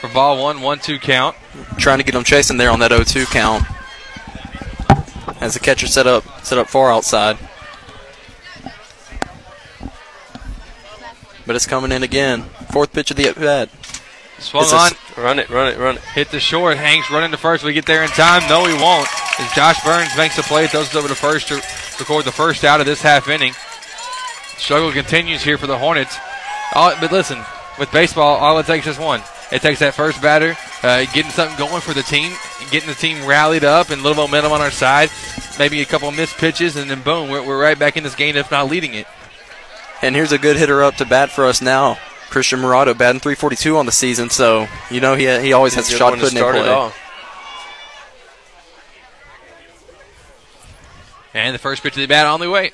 for ball one, one two count. Trying to get them chasing there on that oh two count. As the catcher set up, set up far outside. But it's coming in again. Fourth pitch of the at-bat. Swung on. Run it, run it, run it. Hit the short. Hanks running to first. We get there in time. No, he won't. As Josh Burns makes the play, throws it over to first to record the first out of this half inning. Struggle continues here for the Hornets. All, but listen, with baseball, all it takes is one. It takes that first batter, uh, getting something going for the team, getting the team rallied up and a little momentum on our side. Maybe a couple missed pitches, and then boom, we're, we're right back in this game, if not leading it. And here's a good hitter up to bat for us now. Christian Murado batting three forty-two on the season, so you know he he always has a shot putting in play. And the first pitch of the bat on the way.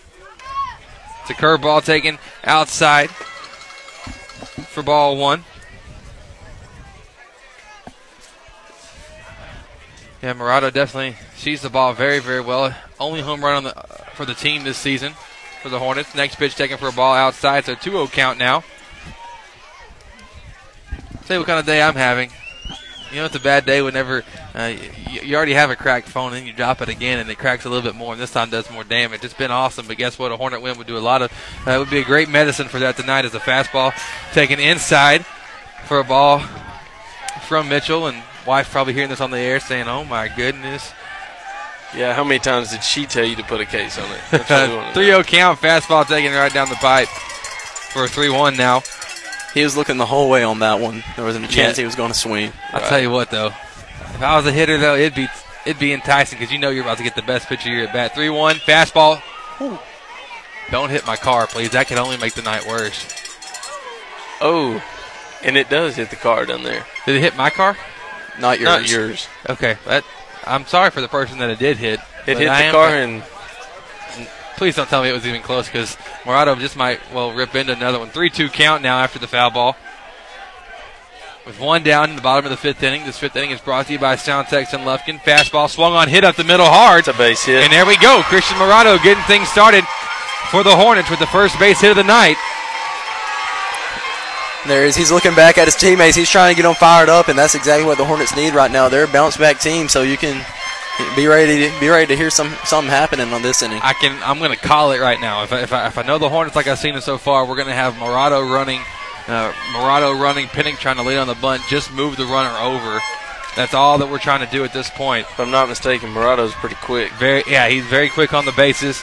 It's a curveball taken outside for ball one. Yeah, Murado definitely sees the ball very, very well. Only home run on the for the team this season for the Hornets. Next pitch taken for a ball outside, so two oh count now. Say what kind of day I'm having. You know, it's a bad day whenever uh, you, you already have a cracked phone and you drop it again and it cracks a little bit more and this time does more damage. It's been awesome, but guess what? A Hornet win would do a lot of uh, – it would be a great medicine for that tonight as a fastball taken inside for a ball from Mitchell. And wife probably hearing this on the air saying, oh, my goodness. Yeah, how many times did she tell you to put a case on it? three oh count, fastball taken right down the pipe for a three one now. He was looking the whole way on that one. There wasn't a chance yeah. he was going to swing. I'll right. tell you what, though. If I was a hitter, though, it'd be it'd be enticing because you know you're about to get the best pitch of your at-bat. three one, fastball. Ooh. Don't hit my car, please. That can only make the night worse. Oh. And it does hit the car down there. Did it hit my car? Not yours. Not yours. Okay. That, I'm sorry for the person that it did hit. It hit I the car and... Please don't tell me it was even close, because Murado just might, well, rip into another one. three two count now after the foul ball. With one down in the bottom of the fifth inning. This fifth inning is brought to you by SoundText and Lufkin. Fastball swung on, hit up the middle hard. It's a base hit. And there we go. Christian Murado getting things started for the Hornets with the first base hit of the night. There is. He's looking back at his teammates. He's trying to get them fired up, and that's exactly what the Hornets need right now. They're a bounce-back team, so you can be ready to, be ready to hear some something happening on this inning. I can. I'm going to call it right now. If I, if I, if I know the Hornets like I've seen them so far, we're going to have Murado running, uh, Murado running, Penning trying to lead on the bunt, just move the runner over. That's all that we're trying to do at this point. If I'm not mistaken, Murado's pretty quick. Very. Yeah, he's very quick on the bases.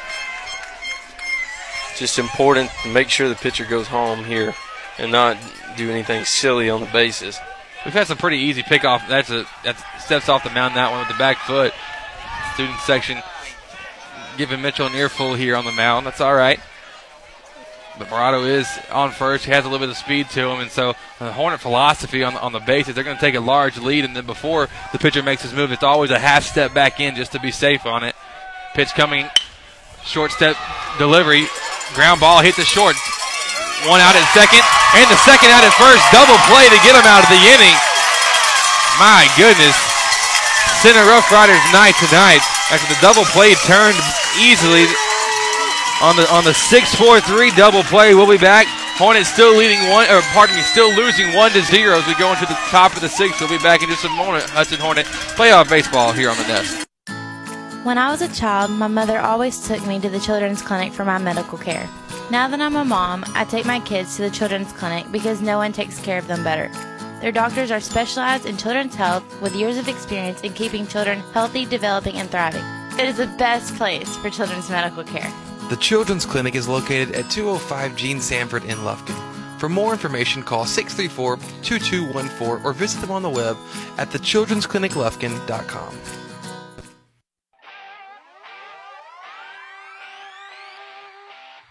Just important to make sure the pitcher goes home here and not do anything silly on the bases. We've had some pretty easy pickoff. That's a that steps off the mound, that one with the back foot. Student section giving Mitchell an earful here on the mound. That's all right. But Murado is on first. He has a little bit of speed to him, and so the Hornet philosophy on, on the bases, they're going to take a large lead, and then before the pitcher makes his move, it's always a half step back in just to be safe on it. Pitch coming, short step delivery. Ground ball hit the short. One out at second, and the second out at first. Double play to get him out of the inning. My goodness. Center Rough Riders night tonight after the double play turned easily on the on the six four three double play. We'll be back. Hornets still leading one, or pardon me, still losing one to zero as we go into the top of the sixth. We'll be back in just a moment. Hudson Hornet playoff baseball here on the Nest. When I was a child, my mother always took me to the Children's Clinic for my medical care. Now that I'm a mom, I take my kids to the Children's Clinic because no one takes care of them better. Their doctors are specialized in children's health with years of experience in keeping children healthy, developing, and thriving. It is the best place for children's medical care. The Children's Clinic is located at two oh five Gene Sanford in Lufkin. For more information, call six three four, two two one four or visit them on the web at the children's clinic lufkin dot com.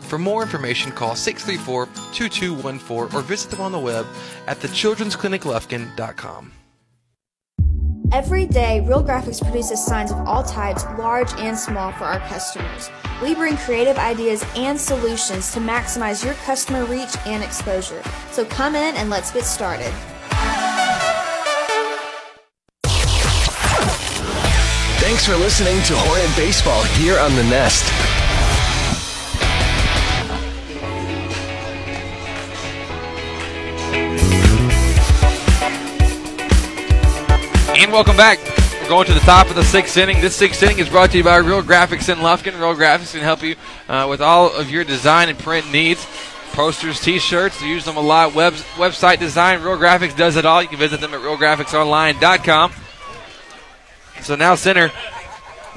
For more information, call six three four, two two one four or visit them on the web at the children's clinic lufkin dot com. Every day, Real Graphics produces signs of all types, large and small, for our customers. We bring creative ideas and solutions to maximize your customer reach and exposure. So come in and let's get started. Thanks for listening to Hornet Baseball here on The Nest. And welcome back. We're going to the top of the sixth inning. This sixth inning is brought to you by Real Graphics in Lufkin. Real Graphics can help you uh, with all of your design and print needs. Posters, T-shirts, use them a lot. Web website design, Real Graphics does it all. You can visit them at real graphics online dot com. So now center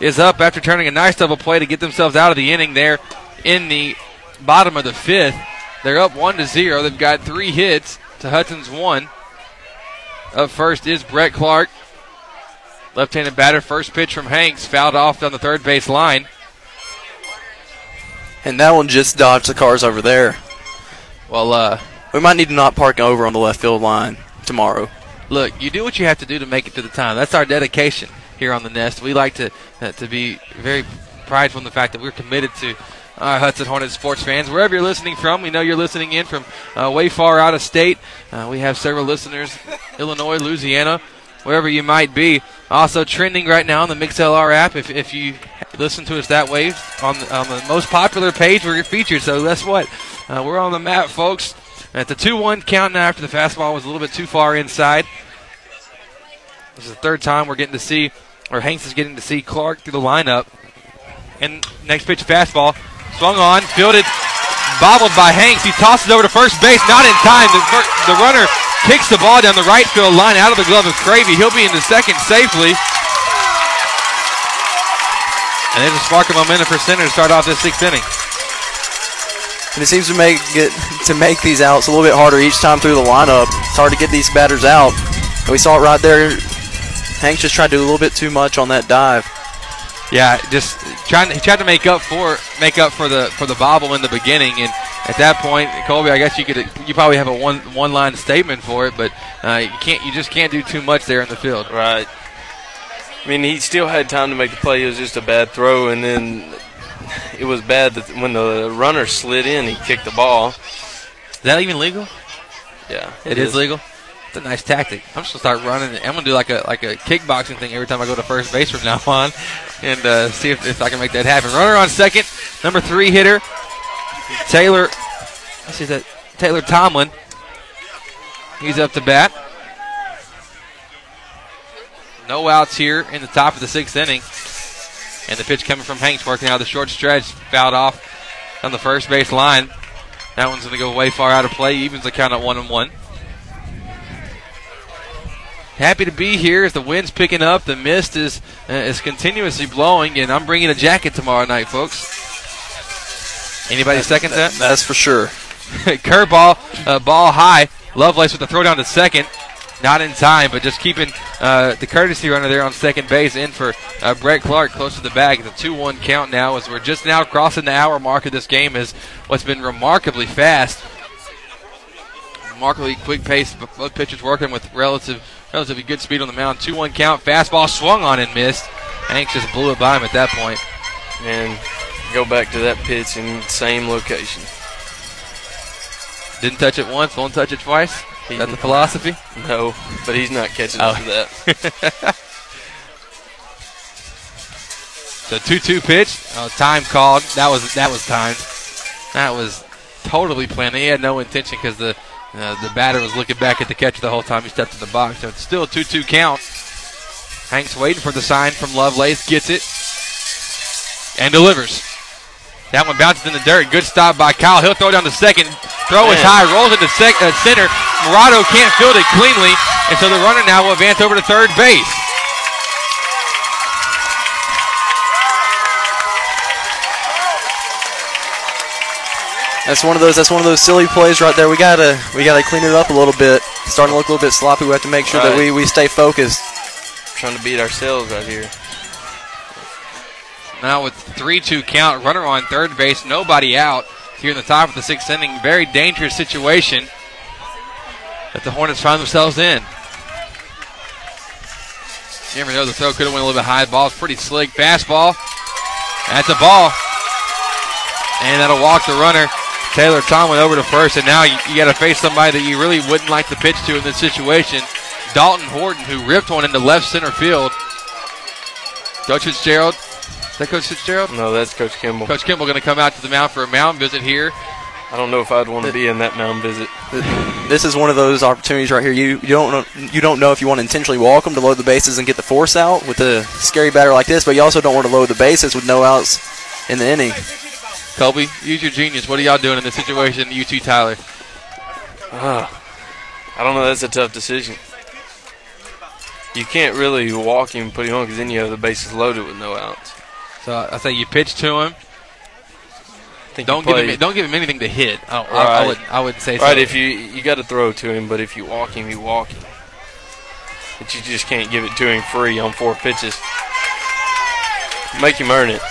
is up after turning a nice double play to get themselves out of the inning there in the bottom of the fifth. They're up one to zero. They've got three hits to Hudson's one. Up first is Brett Clark. Left-handed batter, first pitch from Hanks, fouled off on the third base line. And that one just dodged the cars over there. Well, uh, we might need to not park over on the left field line tomorrow. Look, you do what you have to do to make it to the time. That's our dedication here on The Nest. We like to uh, to be very prideful in the fact that we're committed to our Hudson Hornets sports fans. Wherever you're listening from, we know you're listening in from uh, way far out of state. Uh, we have several listeners, Illinois, Louisiana, wherever you might be. Also trending right now on the MixLR app. If, if you listen to us that way on the, on the most popular page where you're featured. So guess what? Uh, we're on the map, folks. At the two one count now after the fastball was a little bit too far inside. This is the third time we're getting to see, or Hanks is getting to see Clark through the lineup. And next pitch, fastball. Swung on, fielded, bobbled by Hanks. He tosses over to first base, not in time. The, the runner kicks the ball down the right field line out of the glove of Cravey. He'll be into second safely. And there's a spark of momentum for Center to start off this sixth inning. And it seems to make get, to make these outs a little bit harder each time through the lineup. It's hard to get these batters out. And we saw it right there. Hanks just tried to do a little bit too much on that dive. Yeah, just trying to, he tried to make up for make up for the for the bobble in the beginning, and at that point, Colby, I guess you could you probably have a one one line statement for it, but uh, you can't you just can't do too much there in the field. Right. I mean, he still had time to make the play. It was just a bad throw, and then it was bad that when the runner slid in, he kicked the ball. Is that even legal? Yeah, it, it is. is legal. It's a nice tactic. I'm just gonna start running. I'm gonna do like a like a kickboxing thing every time I go to first base from now on, and uh, see if, if I can make that happen. Runner on second, number three hitter, Taylor. I see that Taylor Tomlin. He's up to bat. No outs here in the top of the sixth inning. And the pitch coming from Hanks, working out the short stretch, fouled off on the first base line. That one's going to go way far out of play. Evens the count at one and one. Happy to be here as the wind's picking up. The mist is uh, is continuously blowing, and I'm bringing a jacket tomorrow night, folks. Anybody that, second that? that? That's for sure. Curveball, uh, ball high. Lovelace with the throw down to second. Not in time, but just keeping uh, the courtesy runner there on second base in for uh, Brett Clark close to the bag. The two one count now as we're just now crossing the hour mark of this game is what's been remarkably fast. Remarkably quick pace. Both pitchers working with relative, relatively good speed on the mound. two one count. Fastball swung on and missed. Hanks just blew it by him at that point. And go back to that pitch in same location. Didn't touch it once, won't touch it twice. Is that the philosophy? No, but he's not catching up to that. The two two pitch. Oh, time called. That was that was timed. That was totally planned. He had no intention because the uh, the batter was looking back at the catcher the whole time he stepped in the box. So it's still a two two count. Hanks waiting for the sign from Lovelace. Gets it and delivers. That one bounces in the dirt. Good stop by Kyle. He'll throw down to second. Throw Man. is high. Rolls into sec- uh, center. Murado can't field it cleanly. And so the runner now will advance over to third base. That's one of those. That's one of those silly plays right there. We gotta. We gotta clean it up a little bit. It's starting to look a little bit sloppy. We have to make sure right. that we we stay focused. Trying to beat ourselves right here. Now with three two count, runner on third base, nobody out here in the top of the sixth inning. Very dangerous situation that the Hornets find themselves in. You never know, the throw could have went a little bit high. Ball's pretty slick. Fastball. That's a ball. And that'll walk the runner. Taylor Tomlin over to first, and now you, you got to face somebody that you really wouldn't like to pitch to in this situation. Dalton Horton, who ripped one into left center field. Coach Fitzgerald. Is that Coach Fitzgerald? No, that's Coach Kimball. Coach Kimball going to come out to the mound for a mound visit here. I don't know if I'd want to be in that mound visit. This is one of those opportunities right here. You, you don't know, you don't know if you want to intentionally walk them to load the bases and get the force out with a scary batter like this, but you also don't want to load the bases with no outs in the inning. Colby, use your genius. What are y'all doing in this situation, you two, Tyler? Uh, I don't know. That's a tough decision. You can't really walk him and put him on because then you have the bases loaded with no outs. So I say you pitch to him. Think don't give him don't give him anything to hit. I, don't, right. I, I would I would say. Right, something. If you you got to throw to him, but if you walk him, you walk him. But you just can't give it to him free on four pitches. Make him earn it.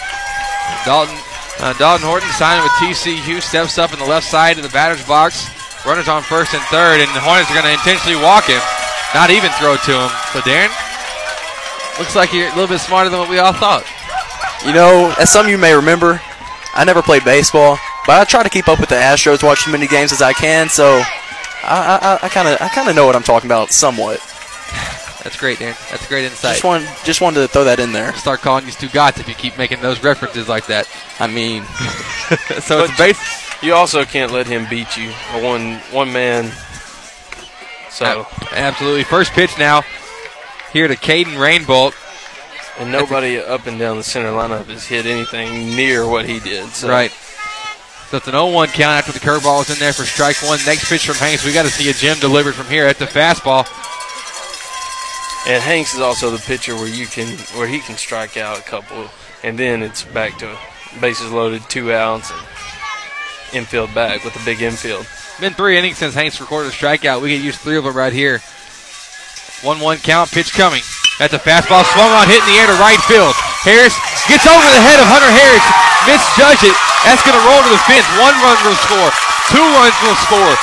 Dalton uh, Dalton Horton signing with T C U steps up in the left side of the batter's box. Runners on first and third, and the Hornets are going to intentionally walk him, not even throw to him. So Darren, looks like you're a little bit smarter than what we all thought. You know, as some of you may remember, I never played baseball, but I try to keep up with the Astros, watch as many games as I can, so I, I, I kind of I kind of know what I'm talking about somewhat. That's great, Dan. That's great insight. Just, want, just wanted to throw that in there. Start calling you two gots if you keep making those references like that. I mean, so but it's basic. You also can't let him beat you. A one one man. So a- absolutely. First pitch now here to Caden Rainbolt. And nobody a- up and down the center lineup has hit anything near what he did. So. Right. So it's an oh one count after the curveball is in there for strike one. Next pitch from Hanks. We got to see a gem delivered from here at the fastball. And Hanks is also the pitcher where you can where he can strike out a couple, and then it's back to bases loaded, two outs, and infield back with a big infield. Been three innings since Hanks recorded a strikeout. We can use three of them right here. one one count, pitch coming. That's a fastball swung on, hit in the air to right field. Harris gets over the head of Hunter Harris. Misjudge it. That's going to roll to the fence. One run will score. Two runs will score.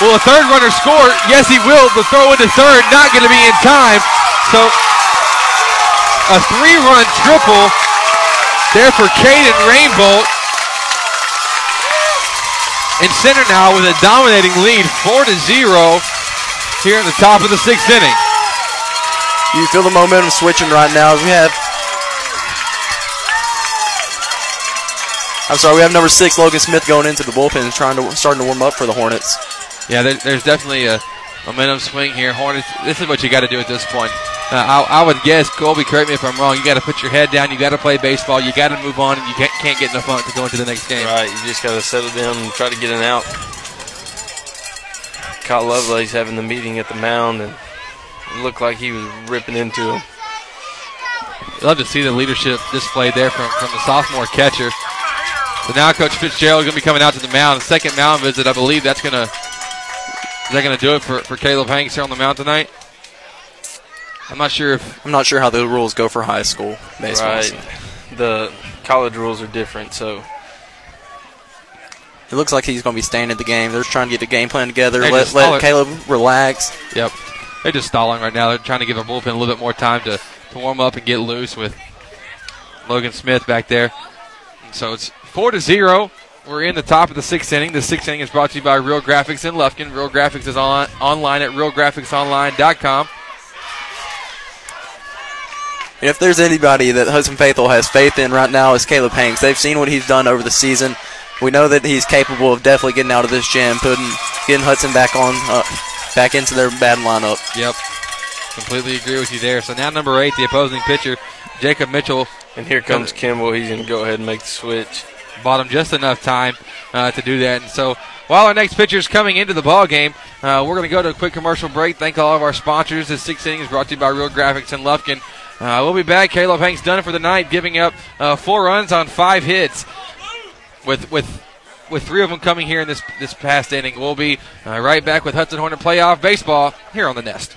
Will a third runner score? Yes, he will. The throw into third, not going to be in time. So a three-run triple there for Caden Rainbolt. In center now with a dominating lead, four to zero here in the top of the sixth inning. You feel the momentum switching right now. We have I'm sorry, we have number six, Logan Smith, going into the bullpen and trying to starting to warm up for the Hornets. Yeah, there, there's definitely a momentum swing here. Hornets, this is what you got to do at this point. Uh, I, I would guess, Colby, correct me if I'm wrong, you got to put your head down, you got to play baseball, you got to move on, and you can't, can't get in the funk to go into the next game. Right, you just got to settle down and try to get an out. Kyle Lovelace having the meeting at the mound, and it looked like he was ripping into him. I'd love to see the leadership displayed there from, from the sophomore catcher. So now Coach Fitzgerald is going to be coming out to the mound. Second mound visit, I believe that's going to is that going to do it for, for Caleb Hanks here on the mound tonight. I'm not sure if I'm not sure how the rules go for high school baseball. Right, the college rules are different. So it looks like he's going to be staying at the game. They're trying to get the game plan together. Let, let Caleb relax. Yep, they're just stalling right now. They're trying to give the bullpen a little bit more time to, to warm up and get loose with Logan Smith back there. So it's four to zero. We're in the top of the sixth inning. The sixth inning is brought to you by Real Graphics in Lufkin. Real Graphics is on online at real graphics online dot com. And if there's anybody that Hudson Faithful has faith in right now, it's Caleb Hanks. They've seen what he's done over the season. We know that he's capable of definitely getting out of this jam, putting getting Hudson back on, uh, back into their bad lineup. Yep, completely agree with you there. So now number eight, the opposing pitcher, Jacob Mitchell. And here comes Kimball. He's going to go ahead and make the switch. Bought him just enough time uh, to do that. And so while our next pitcher is coming into the ballgame, uh, we're going to go to a quick commercial break. Thank all of our sponsors. This sixth inning is brought to you by Real Graphics in Lufkin. Uh, we'll be back. Caleb Hanks done for the night, giving up uh, four runs on five hits with with with three of them coming here in this, this past inning. We'll be uh, right back with Hudson Hornet Playoff Baseball here on The Nest.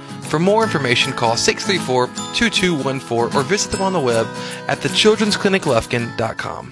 For more information, call six three four, two two one four or visit them on the web at the children's clinic lufkin dot com.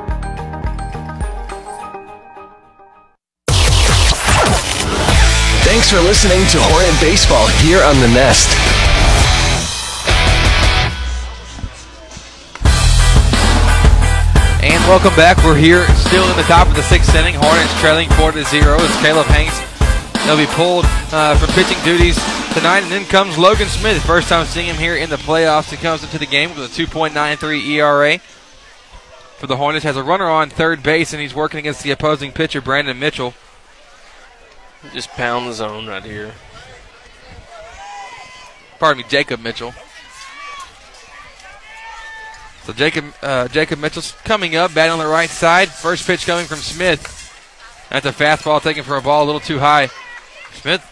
Thanks for listening to Hornet Baseball here on The Nest. And Welcome back. We're here still in the top of the sixth inning. Hornets trailing four to zero as Caleb Hanks, they'll be pulled uh, from pitching duties tonight. And then comes Logan Smith. First time seeing him here in the playoffs. He comes into the game with a two point nine three E R A. For the Hornets, has a runner on third base, and he's working against the opposing pitcher, Brandon Mitchell. Just pound the zone right here. Pardon me, Jacob Mitchell. So Jacob uh, Jacob Mitchell's coming up, batting on the right side. First pitch coming from Smith. That's a fastball taken for a ball a little too high. Smith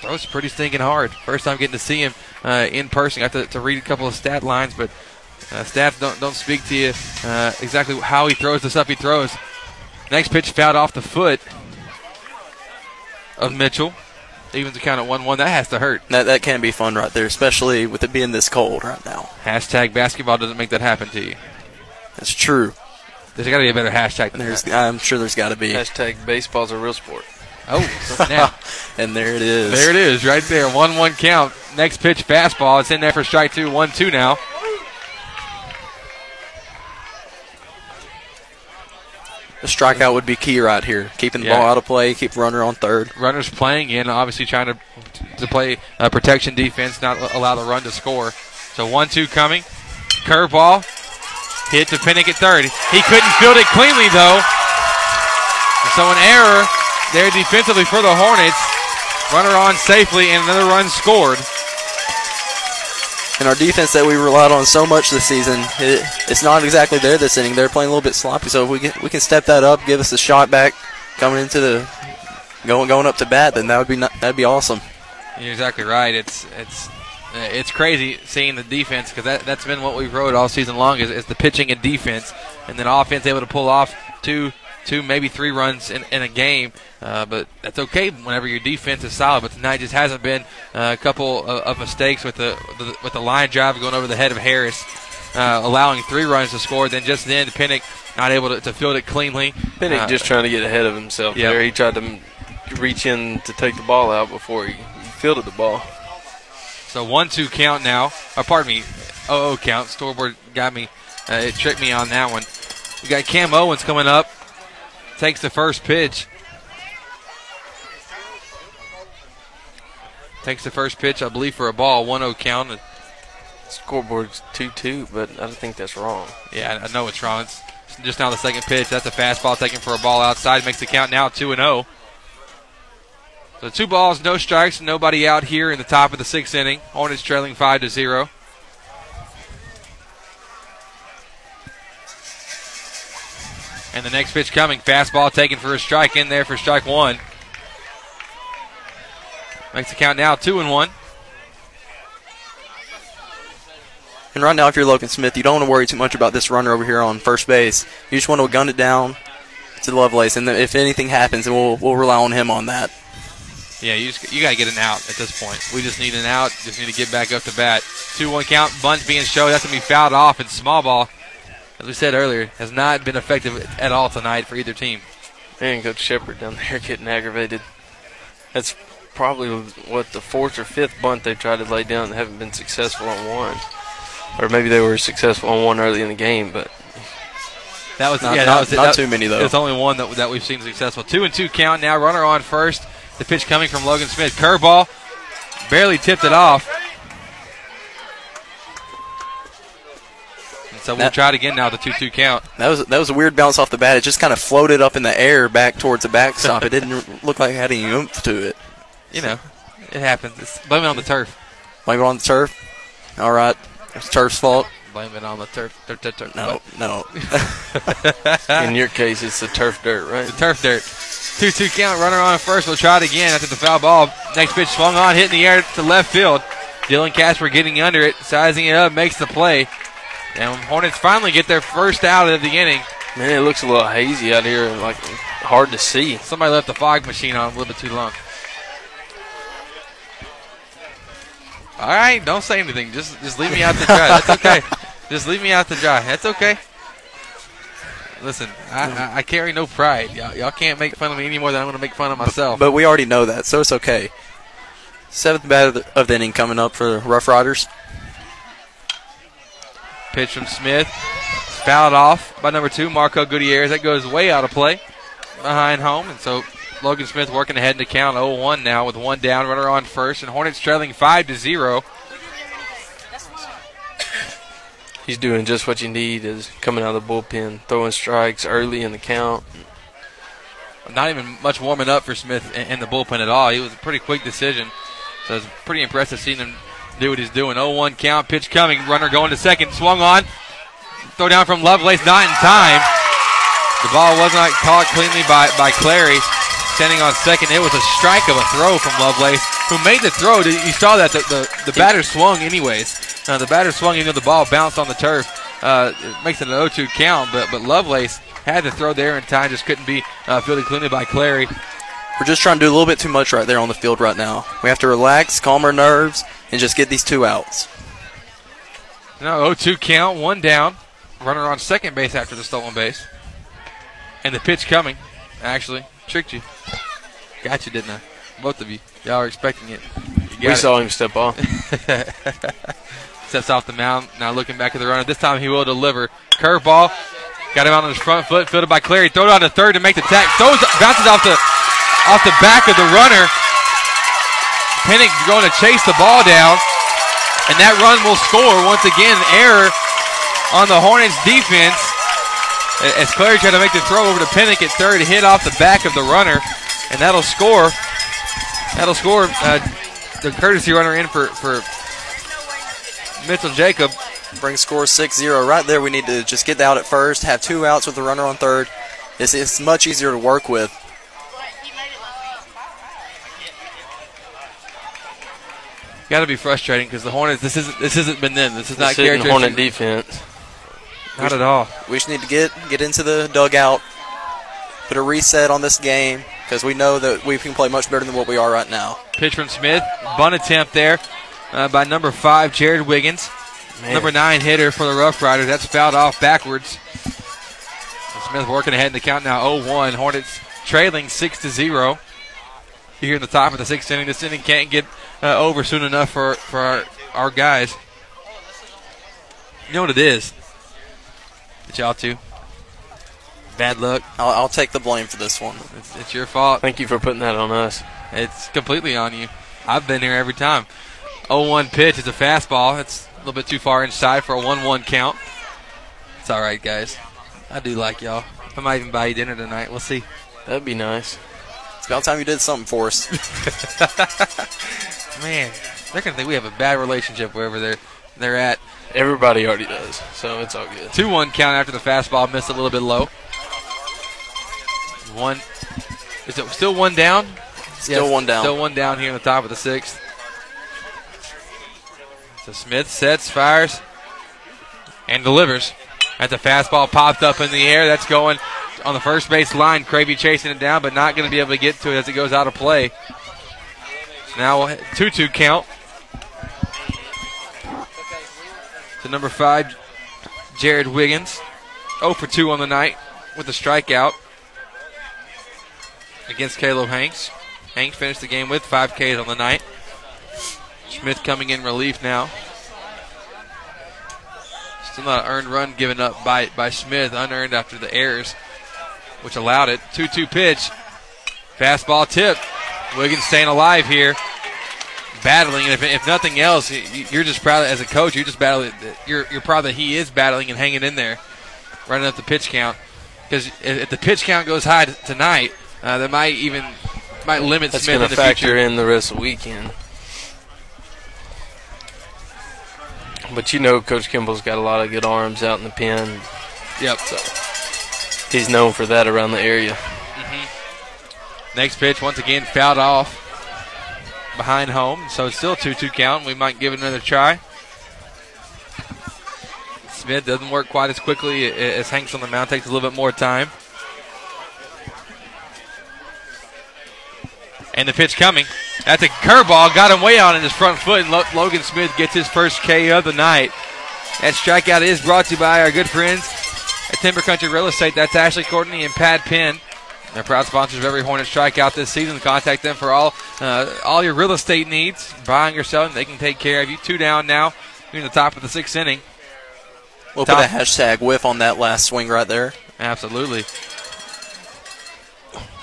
throws pretty stinking hard. First time getting to see him uh, in person. I have to, to read a couple of stat lines, but uh, stats don't don't speak to you uh, exactly how he throws the stuff he throws. Next pitch fouled off the foot of Mitchell. Evens the count at one one. That has to hurt. That that can be fun right there, especially with it being this cold right now. Hashtag basketball doesn't make that happen to you. That's true. There's got to be a better hashtag than there's, that. I'm sure there's got to be. Hashtag baseball's a real sport. Oh, snap. And there it is. There it is right there. one one count. Next pitch, fastball. It's in there for strike two. one two now. The strikeout would be key right here. Keeping the yeah. ball out of play, keep runner on third. Runners playing in, obviously trying to to play uh, protection defense, not allow the run to score. So one two coming. Curveball. Hit to Pennick at third. He couldn't field it cleanly, though. So an error there defensively for the Hornets. Runner on safely, and another run scored. And our defense that we relied on so much this season, it, it's not exactly there this inning. They're playing a little bit sloppy, so if we get, we can step that up, give us a shot back, coming into the going going up to bat, then that would be not, that'd be awesome. You're exactly right. It's it's it's crazy seeing the defense, because that that's been what we've rode all season long is, is the pitching and defense, and then offense able to pull off two two maybe three runs in, in a game. Uh, but that's okay whenever your defense is solid. But tonight just hasn't been uh, a couple of, of mistakes with the, the with the line drive going over the head of Harris, uh, allowing three runs to score. Then just then, Pennick not able to, to field it cleanly. Pennick uh, just trying to get ahead of himself yep. there. He tried to reach in to take the ball out before he fielded the ball. So one two count now. Oh, pardon me, oh oh count. Scoreboard got me. Uh, it tricked me on that one. We got Cam Owens coming up. Takes the first pitch. Takes the first pitch, I believe, for a ball. one oh count. Scoreboard's two two, but I don't think that's wrong. Yeah, I know it's wrong. It's just now the second pitch. That's a fastball taken for a ball outside. Makes the count now two and oh. So two balls, no strikes, nobody out here in the top of the sixth inning. Hornets trailing five to zero. And the next pitch coming. Fastball taken for a strike, in there for strike one. Makes the count now two and one. And right now, if you're Logan Smith, you don't want to worry too much about this runner over here on first base. You just want to gun it down to Lovelace, and if anything happens, then we'll we'll rely on him on that. Yeah, you just, you got to get an out at this point. We just need an out. Just need to get back up to bat. two one count. Bunt being shown. That's gonna be fouled off, and small ball, as we said earlier, has not been effective at all tonight for either team. Man, Coach Shepard down there getting aggravated. That's probably, what, the fourth or fifth bunt they tried to lay down and haven't been successful on one. Or maybe they were successful on one early in the game, but that was not, yeah, not, that was, not that, too many, though. It's only one that, that we've seen successful. Two and two count now. Runner on first. The pitch coming from Logan Smith. Curveball. Barely tipped it off. So we'll that, try it again now, the two two count. That was that was a weird bounce off the bat. It just kind of floated up in the air back towards the backstop. It didn't look like it had any oomph to it. You know, it happens. It's, blame it on the turf. Blame it on the turf? All right. It's turf's fault. Blame it on the turf. turf, turf, turf. No, no. In your case, it's the turf dirt, right? It's the turf dirt. two two count, runner on first. We'll try it again after the foul ball. Next pitch swung on, hit in the air to left field. Dylan Casper getting under it, sizing it up, makes the play. And Hornets finally get their first out of the inning. Man, it looks a little hazy out here, like hard to see. Somebody left the fog machine on a little bit too long. All right, don't say anything. Just just leave me out to dry. That's okay. Just leave me out to dry. That's okay. Listen, I, I, I carry no pride. Y'all, y'all can't make fun of me any more than I'm going to make fun of myself. But, but we already know that, so it's okay. Seventh bat of the, of the inning coming up for the Rough Riders. Pitch from Smith. Fouled off by number two, Marco Gutierrez. That goes way out of play behind home. And so Logan Smith working ahead to count oh one now with one down, runner on first. And Hornets trailing five to zero. He's doing just what you need, is coming out of the bullpen, throwing strikes early in the count. Not even much warming up for Smith in the bullpen at all. He was a pretty quick decision. So it's pretty impressive seeing him do what he's doing. oh one count, pitch coming, runner going to second, swung on. Throw down from Lovelace, not in time. The ball was not caught cleanly by, by Clary. Standing on second, it was a strike of a throw from Lovelace, who made the throw. You saw that. The, the, the batter swung anyways. Now, the batter swung, even though the ball bounced on the turf. Uh, it makes it an oh two count, but, but Lovelace had the throw there in time, just couldn't be uh, fielded cleanly by Clary. We're just trying to do a little bit too much right there on the field right now. We have to relax, calm our nerves, and just get these two outs. Now oh two count, one down. Runner on second base after the stolen base. And the pitch coming. Actually, tricked you. Got you, didn't I? Both of you. Y'all were expecting it. We it. saw him step off. Steps off the mound. Now looking back at the runner. This time he will deliver. Curveball. Got him out on his front foot, fielded by Clary. Throw it on to third to make the tag. Throws, bounces off the off the back of the runner. Pennick going to chase the ball down, and that run will score once again. Error on the Hornets defense as Clary tried to make the throw over to Pennick at third, hit off the back of the runner, and that'll score. That'll score uh, the courtesy runner in for for Mitchell Jacob. Bring score six zero. Right there, we need to just get out at first, have two outs with the runner on third. It's, it's much easier to work with. Got to be frustrating because the Hornets, this isn't this isn't been them. This is not characteristic Hornet defense. Not at all. We just need to get, get into the dugout, put a reset on this game because we know that we can play much better than what we are right now. Pitch from Smith. Bunt attempt there uh, by number five, Jared Wiggins. Man. Number nine hitter for the Rough Riders. That's fouled off backwards. Smith working ahead in the count now oh one. Hornets trailing six to zero. Here in the top of the sixth inning. This inning can't get uh, over soon enough for, for our, our guys. You know what it is. It's y'all two. Bad luck. I'll, I'll take the blame for this one. It's, it's your fault. Thank you for putting that on us. It's completely on you. I've been here every time. oh one pitch is a fastball. It's a little bit too far inside for a one one count. It's all right, guys. I do like y'all. I might even buy you dinner tonight. We'll see. That'd be nice. It's about time you did something for us. Man, they're going to think we have a bad relationship wherever they're, they're at. Everybody already does, so it's all good. two one count after the fastball. Missed a little bit low. One. Is it still one down? Still yes, one down. Still one down here in the top of the sixth. So Smith sets, fires, and delivers. That's a fastball popped up in the air. That's going on the first base line. Cravey chasing it down, but not going to be able to get to it as it goes out of play. So now a two two count. To number five, Jared Wiggins. oh for two on the night with a strikeout against Caleb Hanks. Hanks finished the game with five Ks on the night. Smith coming in relief now. Still not an earned run given up by, by Smith, unearned after the errors, which allowed it. two two pitch. Fastball tip. Wiggins staying alive here. Battling, and if, if nothing else, you're just proud as a coach, you're just battling. You're, you're proud that he is battling and hanging in there, running up the pitch count. Because if, if the pitch count goes high t tonight, uh, that might even might limit That's Smith in the future. That's going to factor in the rest of the weekend. But you know Coach Kimball's got a lot of good arms out in the pen. Yep. So he's known for that around the area. Mm-hmm. Next pitch, once again, fouled off behind home. So it's still two two count. We might give it another try. Smith doesn't work quite as quickly as Hanks on the mound. Takes a little bit more time. And the pitch coming. That's a curveball. Got him way out in his front foot. And Lo Logan Smith gets his first K of the night. That strikeout is brought to you by our good friends at Timber Country Real Estate. That's Ashley Courtney and Pat Penn. They're proud sponsors of every Hornet strikeout this season. Contact them for all uh, all your real estate needs. Buying or selling, they can take care of you. Two down now. You're in the top of the sixth inning. We'll Top. put a hashtag whiff on that last swing right there. Absolutely.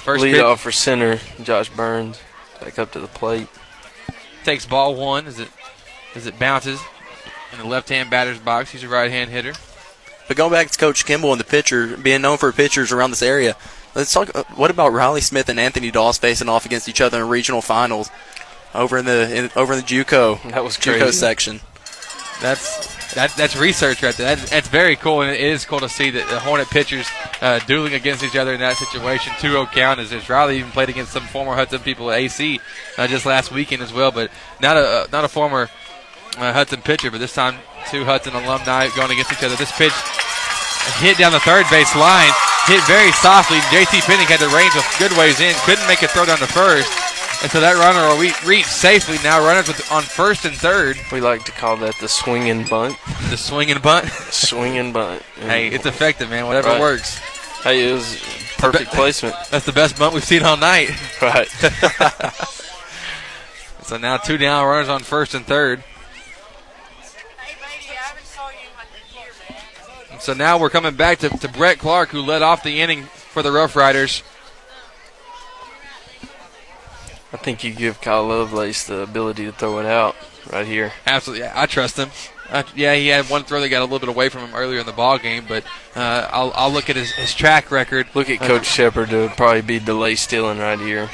First lead pick. Off for center, Josh Burns, back up to the plate. Takes ball one as it as it bounces in the left-hand batter's box. He's a right-hand hitter. But going back to Coach Kimball and the pitcher, being known for pitchers around this area, let's talk. What about Riley Smith and Anthony Dawes facing off against each other in regional finals over in the in, over in the JUCO that was JUCO crazy. section? That's that, that's research right there. That's, that's very cool, and it is cool to see that the Hornet pitchers uh, dueling against each other in that situation. two oh count as is. Riley even played against some former Hudson people at A C uh, just last weekend as well, but not a not a former uh, Hudson pitcher, but this time two Hudson alumni going against each other. This pitch hit down the third base line, hit very softly. J C Penning had the range of good ways in, couldn't make a throw down to first. And so that runner will reach safely now. Runners with, on first and third. We like to call that the swing and bunt. The swing and bunt? Swing and bunt. Hey, it's effective, man. Whatever right. works. Hey, it was perfect be- placement. That's the best bunt we've seen all night. Right. So now two down, runners on first and third. And so now we're coming back to, to Brett Clark, who led off the inning for the Rough Riders. I think you give Kyle Lovelace the ability to throw it out right here. Absolutely. Yeah, I trust him. Uh, yeah, he had one throw that got a little bit away from him earlier in the ball game, but uh, I'll, I'll look at his, his track record. Look at Coach uh, Shepard to probably be delay stealing right here.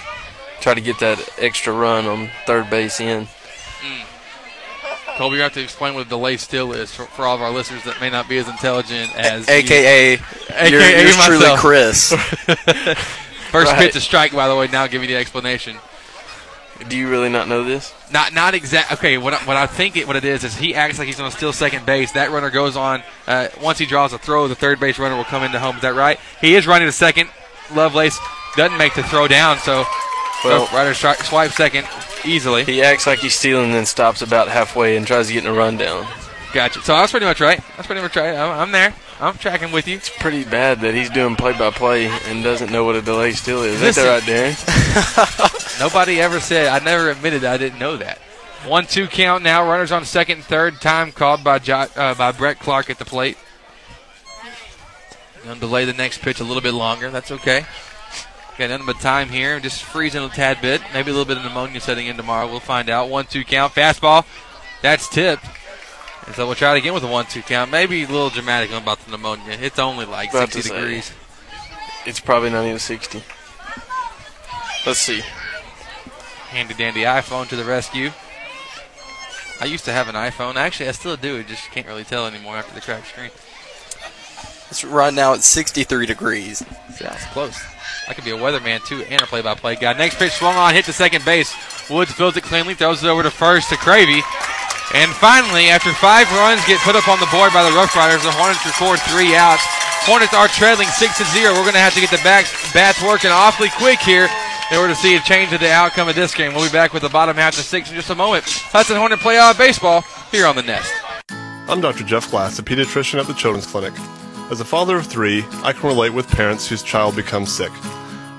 Try to get that extra run on third base in. Mm. Colby, you have to explain what a delay steal is for, for all of our listeners that may not be as intelligent as a- AKA, AKA you're, you're, you're truly Chris. First right. pitch to strike, by the way, now I'll give you the explanation. Do you really not know this? Not not exact. Okay, what I, what I think it, what it is is he acts like he's going to steal second base. That runner goes on. Uh, once he draws a throw, the third base runner will come into home. Is that right? He is running to second. Lovelace doesn't make the throw down, so well, runner stri- swipe second easily. He acts like he's stealing and then stops about halfway and tries to get in a run down. Gotcha. So that's pretty much right. That's pretty much right. I'm, I'm there. I'm tracking with you. It's pretty bad that he's doing play-by-play and doesn't know what a delay steal is. Ain't that right, Darren? Nobody ever said. I never admitted I didn't know that. one two count now. Runners on second and third. Time called by jo- uh, by Brett Clark at the plate. Going to delay the next pitch a little bit longer. That's okay. Got nothing but time here. Just freezing a tad bit. Maybe a little bit of pneumonia setting in tomorrow. We'll find out. one two count. Fastball. That's tipped. And so we'll try it again with a one two count. Maybe a little dramatic about the pneumonia. It's only like sixty degrees. It's probably not even sixty. Let's see. Handy-dandy iPhone to the rescue. I used to have an iPhone. Actually, I still do. I just can't really tell anymore after the cracked screen. It's right now at sixty-three degrees. That's close. I could be a weatherman, too, and a play-by-play guy. Next pitch swung on, hit to second base. Woods fills it cleanly, throws it over to first to Cravey. And finally, after five runs get put up on the board by the Rough Riders, the Hornets record three outs. Hornets are trailing six to zero. We're going to have to get the backs, bats working awfully quick here in order to see a change of the outcome of this game. We'll be back with the bottom half of six in just a moment. Hudson Hornet Playoff Baseball here on The Nest. I'm Doctor Jeff Glass, a pediatrician at the Children's Clinic. As a father of three, I can relate with parents whose child becomes sick.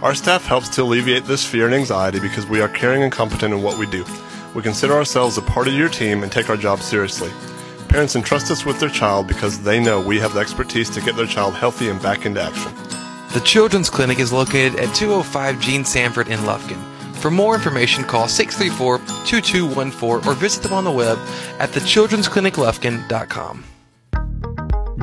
Our staff helps to alleviate this fear and anxiety because we are caring and competent in what we do. We consider ourselves a part of your team and take our job seriously. Parents entrust us with their child because they know we have the expertise to get their child healthy and back into action. The Children's Clinic is located at two oh five Gene Sanford in Lufkin. For more information, call six three four, two two one four or visit them on the web at the children's clinic lufkin dot com.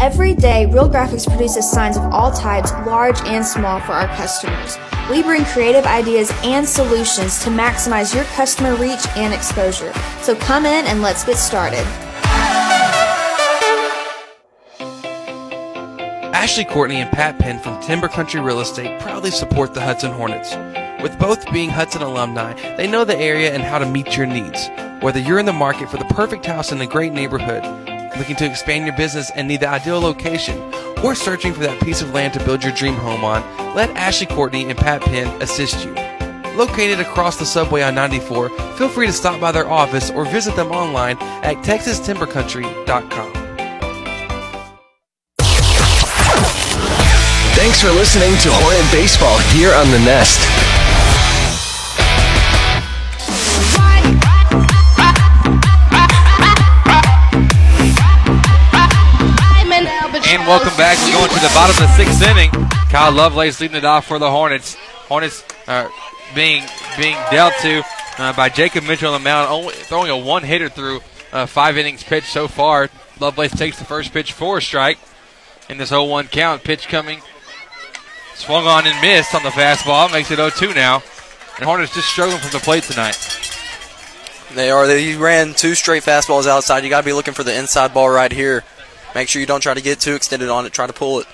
Every day, Real Graphics produces signs of all types, large and small, for our customers. We bring creative ideas and solutions to maximize your customer reach and exposure. So come in and let's get started. Ashley Courtney and Pat Penn from Timber Country Real Estate proudly support the Hudson Hornets. With both being Hudson alumni, they know the area and how to meet your needs. Whether you're in the market for the perfect house in a great neighborhood, Looking to expand your business and need the ideal location, or searching for that piece of land to build your dream home on? Let Ashley Courtney and Pat Penn assist you. Located across the subway on ninety-four, feel free to stop by their office or visit them online at texas timber country dot com. Thanks for listening to Hornet Baseball here on The Nest. And welcome back. We're going to the bottom of the sixth inning. Kyle Lovelace leading it off for the Hornets. Hornets are being being dealt to uh, by Jacob Mitchell on the mound, only throwing a one-hitter through uh, five innings pitched so far. Lovelace takes the first pitch for a strike. In this oh one count, pitch coming. Swung on and missed on the fastball. Makes it oh two now. And Hornets just struggling from the plate tonight. They are. They ran two straight fastballs outside. You got to be looking for the inside ball right here. Make sure you don't try to get too extended on it. Try to pull it.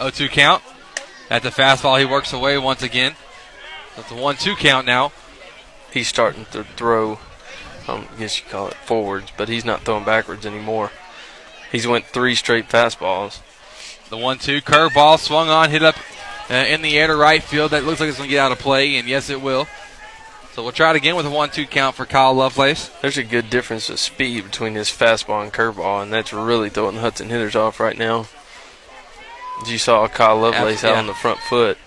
oh two count. At the fastball, he works away once again. That's a one two count now. He's starting to throw, um, I guess you call it forwards, but he's not throwing backwards anymore. He's went three straight fastballs. The one two curveball swung on, hit up uh, in the air to right field. That looks like it's going to get out of play, and yes, it will. So we'll try it again with a one two count for Kyle Lovelace. There's a good difference of speed between his fastball and curveball, and that's really throwing the Hudson hitters off right now. As you saw, Kyle Lovelace yeah. out on the front foot.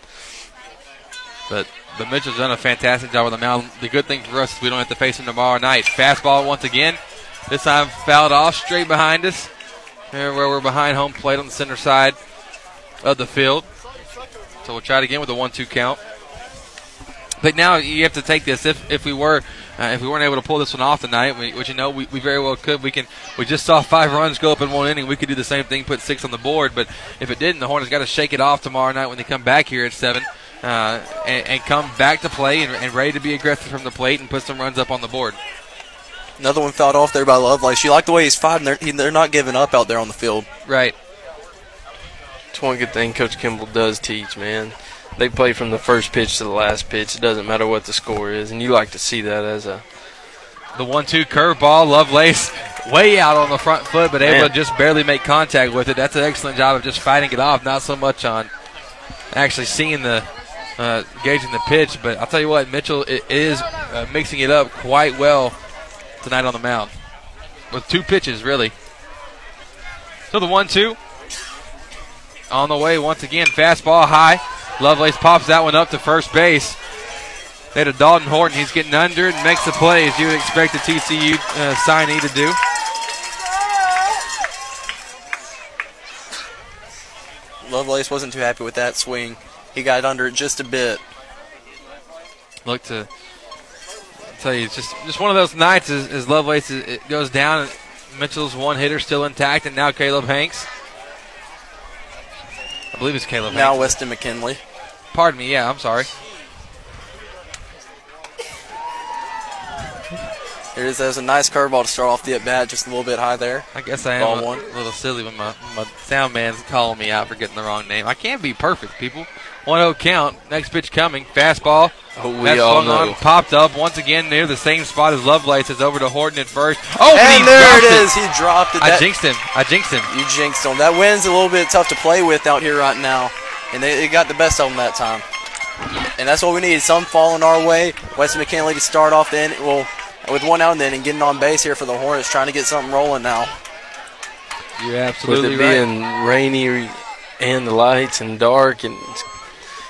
But the Mitchell's done a fantastic job with the mound. The good thing for us is we don't have to face him tomorrow night. Fastball once again. This time fouled off straight behind us. Here where we're behind home plate on the center side of the field. So we'll try it again with a one two count. But now you have to take this. If if we were uh, if we weren't able to pull this one off tonight, we, which you know we, we very well could. We can. We just saw five runs go up in one inning. We could do the same thing, put six on the board. But if it didn't, the Hornets got to shake it off tomorrow night when they come back here at seven uh, and, and come back to play and, and ready to be aggressive from the plate and put some runs up on the board. Another one fouled off there by Lovelace. You like the way he's fighting. They're, he, they're not giving up out there on the field. Right. It's one good thing Coach Kimball does teach, man. They play from the first pitch to the last pitch. It doesn't matter what the score is, and you like to see that as a... The one two curveball, Lovelace way out on the front foot, but man. Able to just barely make contact with it. That's an excellent job of just fighting it off, not so much on actually seeing the... Uh, gauging the pitch, but I'll tell you what, Mitchell it is uh, mixing it up quite well tonight on the mound with two pitches, really. So the one two on the way once again. Fastball high. Lovelace pops that one up to first base. They had a Dalton Horton. He's getting under and makes the play as you would expect a T C U uh, signee to do. Lovelace wasn't too happy with that swing. He got under it just a bit. Look to... tell you, it's just, just one of those nights as, as Lovelace is, it goes down and Mitchell's one hitter still intact, and now Caleb Hanks. I believe it's Caleb now Hanks. Now Weston McKinley. Pardon me, yeah, I'm sorry. Here it is. That was a nice curveball to start off the at-bat, just a little bit high there. I guess I am Ball a one. little silly when my, my sound man's calling me out for getting the wrong name. I can't be perfect, people. one oh count. Next pitch coming. Fastball. Oh, we That's all know. On, popped up once again near the same spot as Lovelace. It's over to Horton at first. Oh, and there it is. It. He dropped it. That, I jinxed him. I jinxed him. You jinxed him. That wind's a little bit tough to play with out here right now, and they, they got the best of them that time. And that's what we need. Some falling our way. Weston McKinley to start off the inning, well, with one out and then and getting on base here for the Hornets, trying to get something rolling now. You're absolutely with it right. Being rainy and the lights and dark and.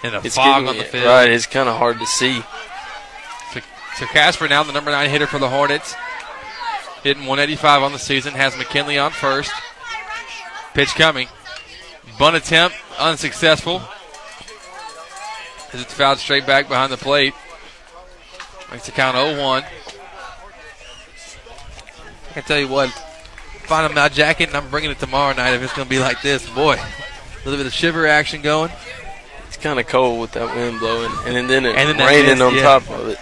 And a it's fog on the field. Right, it's kind of hard to see. So, so Casper now, the number nine hitter for the Hornets, hitting one eighty-five on the season, has McKinley on first. Pitch coming. Bunt attempt, unsuccessful. As it's fouled straight back behind the plate. Makes the count oh one. I can tell you what, if I'm not jacking, and I'm bringing it tomorrow night if it's going to be like this. Boy, a little bit of shiver action going. Kind of cold with that wind blowing, and then it and then raining mist, on yeah. top of it.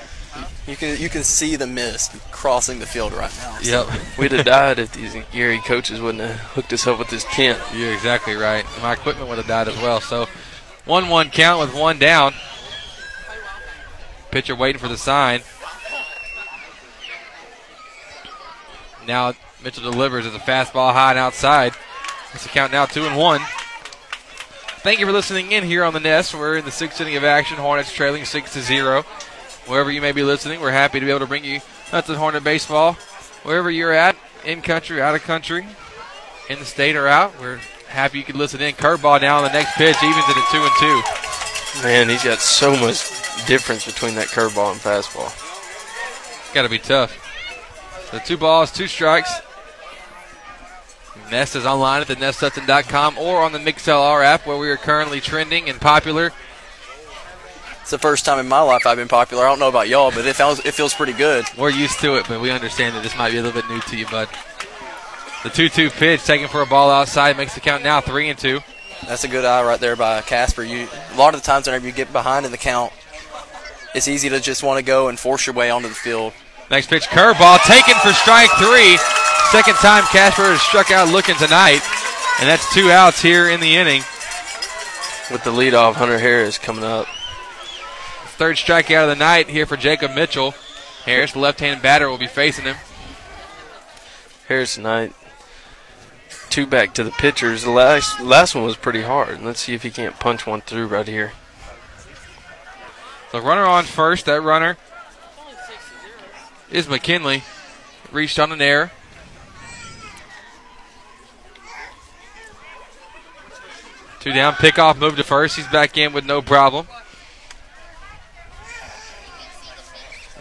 You can you can see the mist crossing the field right now. So. Yep, we'd have died if these Gary coaches wouldn't have hooked us up with this tent. You're exactly right. My equipment would have died as well. So, one one count with one down. Pitcher waiting for the sign. Now Mitchell delivers as a fastball high and outside. That's the count now, two and one. Thank you for listening in here on The Nest. We're in the sixth inning of action. Hornets trailing six to zero. Wherever you may be listening, we're happy to be able to bring you Hudson Hornet baseball. Wherever you're at, in country, out of country, in the state or out, we're happy you could listen in. Curveball down on the next pitch, evens it at two and two. Man, he's got so much difference between that curveball and fastball. It's got to be tough. So two balls, two strikes. Nest is online at the nest hudson dot com or on the MixLR app, where we are currently trending and popular. It's the first time in my life I've been popular. I don't know about y'all, but it feels, it feels pretty good. We're used to it, but we understand that this might be a little bit new to you, bud. The two two pitch taken for a ball outside makes the count now three and two. That's a good eye right there by Casper. You, a lot of the times whenever you get behind in the count, it's easy to just want to go and force your way onto the field. Next pitch, curveball taken for strike three. Second time Casper has struck out looking tonight, and that's two outs here in the inning. With the leadoff, Hunter Harris coming up. Third strikeout of the night here for Jacob Mitchell. Harris, the left-handed batter, will be facing him. Harris tonight, two back to the pitchers. The last, last one was pretty hard. Let's see if he can't punch one through right here. The runner on first, that runner is McKinley. Reached on an error. Two down, pickoff, move to first. He's back in with no problem.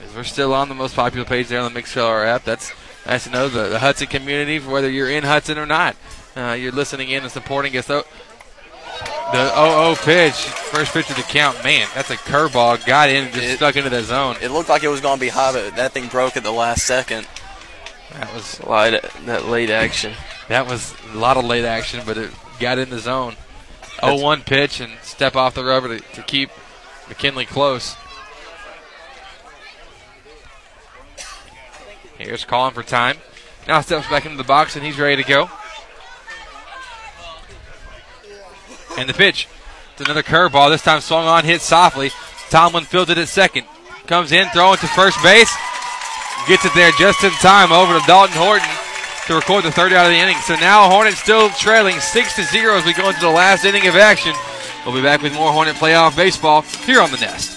As we're still on the most popular page there on the MixLR app. That's nice to know, the, the Hudson community, whether you're in Hudson or not. Uh, you're listening in and supporting us. The oh oh pitch, first pitch of the count. Man, that's a curveball. Got in and just it, stuck into the zone. It looked like it was going to be high, but that thing broke at the last second. That was light, that late action. That was a lot of late action, but it got in the zone. oh one pitch and step off the rubber to, to keep McKinley close. Here's calling for time. Now steps back into the box and he's ready to go. And the pitch. It's another curveball. This time swung on, hit softly. Tomlin fielded it at second. Comes in, throwing to first base. Gets it there just in time over to Dalton Horton to record the third out of the inning. So now Hornets still trailing six to zero as we go into the last inning of action. We'll be back with more Hornet playoff baseball here on The Nest.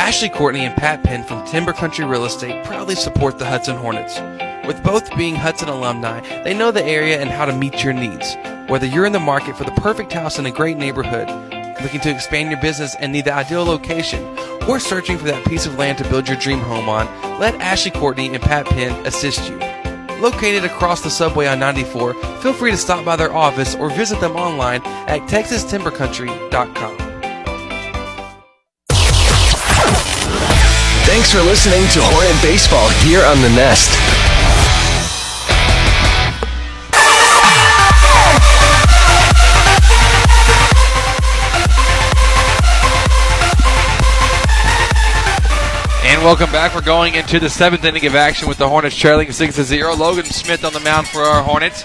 Ashley Courtney and Pat Penn from Timber Country Real Estate proudly support the Hudson Hornets. With both being Hudson alumni, they know the area and how to meet your needs. Whether you're in the market for the perfect house in a great neighborhood, looking to expand your business and need the ideal location, or searching for that piece of land to build your dream home on, let Ashley Courtney and Pat Penn assist you. Located across the subway on ninety-four, feel free to stop by their office or visit them online at texas timber country dot com. Thanks for listening to Hornet Baseball here on The Nest. And welcome back. We're going into the seventh inning of action with the Hornets trailing six to zero. Logan Smith on the mound for our Hornets.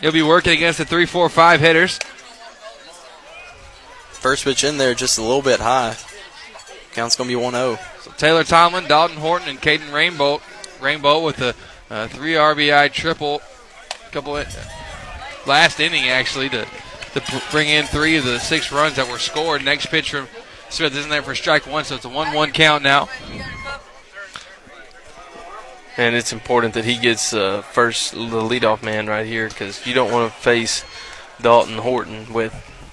He'll be working against the three four five hitters. First pitch in there, just a little bit high. Count's going to be one oh. So Taylor Tomlin, Dalton Horton, and Caden Rainbolt. Rainbolt with a uh, three R B I triple. Couple of, uh, last inning, actually, to, to bring in three of the six runs that were scored. Next pitch from Smith isn't there for strike one, so it's a one one count now. And it's important that he gets uh, first, the leadoff man right here, because you don't want to face Dalton Horton with –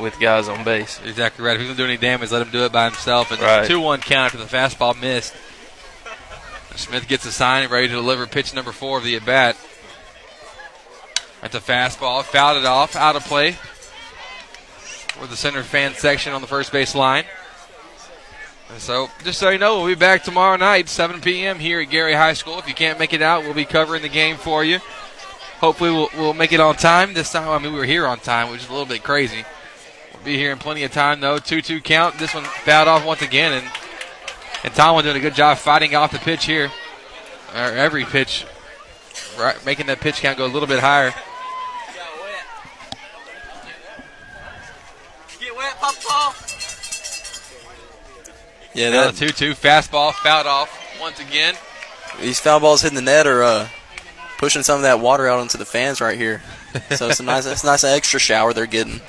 with guys on base. Exactly right. If he doesn't do any damage, let him do it by himself. And right. two one count after the fastball missed. Smith gets a sign, ready to deliver pitch number four of the at-bat. That's a fastball. Fouled it off. Out of play. For the center fan section on the first base line. So, just so you know, we'll be back tomorrow night, seven p.m. here at Gary High School. If you can't make it out, we'll be covering the game for you. Hopefully we'll, we'll make it on time. This time, I mean, we were here on time, which is a little bit crazy. We'll be here in plenty of time, though. two two count. This one fouled off once again, and, and Tomlin doing a good job fighting off the pitch here. Or every pitch, right, making that pitch count go a little bit higher. Get wet, Pop Paul. Yeah, that two two fastball fouled off once again. These foul balls hitting the net are uh, pushing some of that water out onto the fans right here. So it's a nice, it's a nice extra shower they're getting.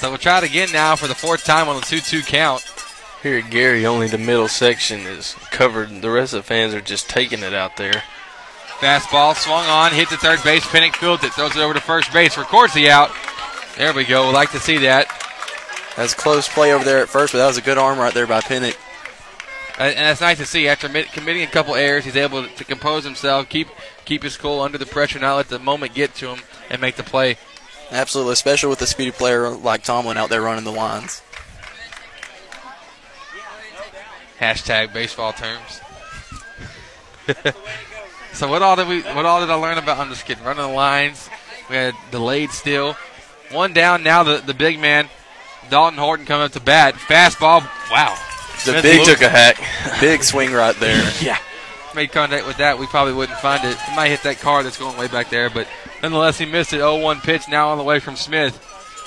So we'll try it again now for the fourth time on the two two count. Here at Gary, only the middle section is covered. The rest of the fans are just taking it out there. Fastball swung on, hit to third base. Pinnock fields it, throws it over to first base, records the out. There we go. We'd like to see that. That was a close play over there at first, but that was a good arm right there by Pinnock. And that's nice to see. After committing a couple errors, he's able to compose himself, keep keep his cool under the pressure, not let the moment get to him, and make the play. Absolutely, especially with a speedy player like Tomlin out there running the lines. Hashtag baseball terms. So what all did we? What all did I learn about? I'm just kidding. Running the lines. We had delayed steal. One down. Now the, the big man. Dalton Horton coming up to bat. Fastball. Wow. The Smith big took a hack. Big swing right there. Yeah. Made contact with that. We probably wouldn't find it. He might hit that car that's going way back there, but nonetheless, he missed it. oh one pitch now on the way from Smith.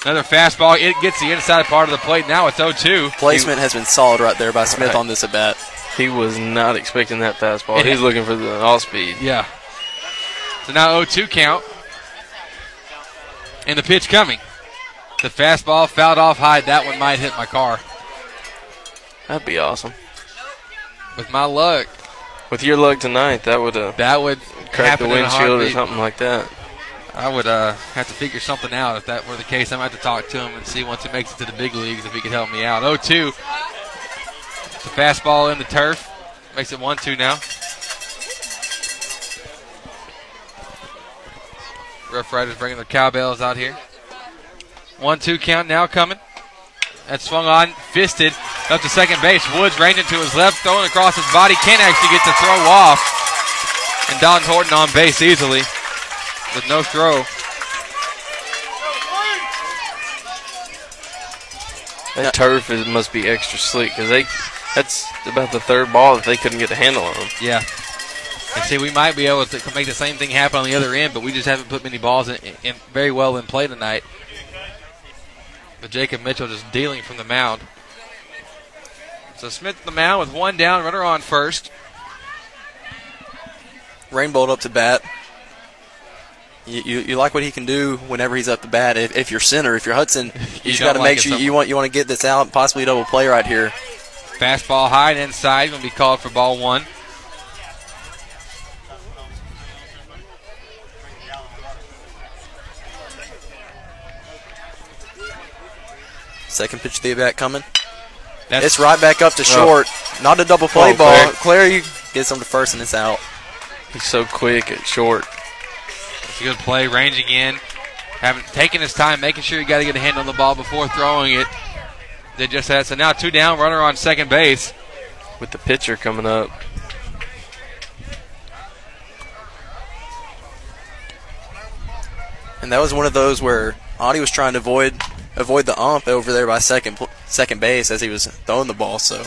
Another fastball. It gets the inside part of the plate. Now it's oh two. Placement he, has been solid right there by Smith right. on this at-bat. He was not expecting that fastball. He's looking for the all-speed. Yeah. So now oh two count. And the pitch coming. The fastball fouled off high. That one might hit my car. That'd be awesome. With my luck. With your luck tonight, that would uh, that would crack the windshield or something like that. I would uh, have to figure something out if that were the case. I might have to talk to him and see once he makes it to the big leagues if he could help me out. oh two. The fastball in the turf. Makes it one two now. Rough Riders bringing their cowbells out here. one two count now coming. That swung on, fisted, up to second base. Woods ranging to his left, throwing across his body. Can't actually get the throw off. And Don Horton on base easily with no throw. That turf is, must be extra slick because they that's about the third ball that they couldn't get the handle on. Yeah. And see, we might be able to make the same thing happen on the other end, but we just haven't put many balls in, in very well in play tonight. But Jacob Mitchell just dealing from the mound. So Smith the mound with one down, runner on first. Rainbolt up to bat. You, you you like what he can do whenever he's up to bat. If, if you're center, if you're Hudson, you just got to make sure you want you want to get this out, possibly double play right here. Fastball high and inside, going to be called for ball one. Second pitch to the bat coming. That's it's right back up to short. Oh. Not a double play oh, ball. Clary gets him to first, and it's out. He's so quick at short. It's a good play. Range again. Having taken his time, making sure you got to get a hand on the ball before throwing it. They just had so now two down, runner on second base. With the pitcher coming up. And that was one of those where Audie was trying to avoid – Avoid the ump over there by second second base as he was throwing the ball, so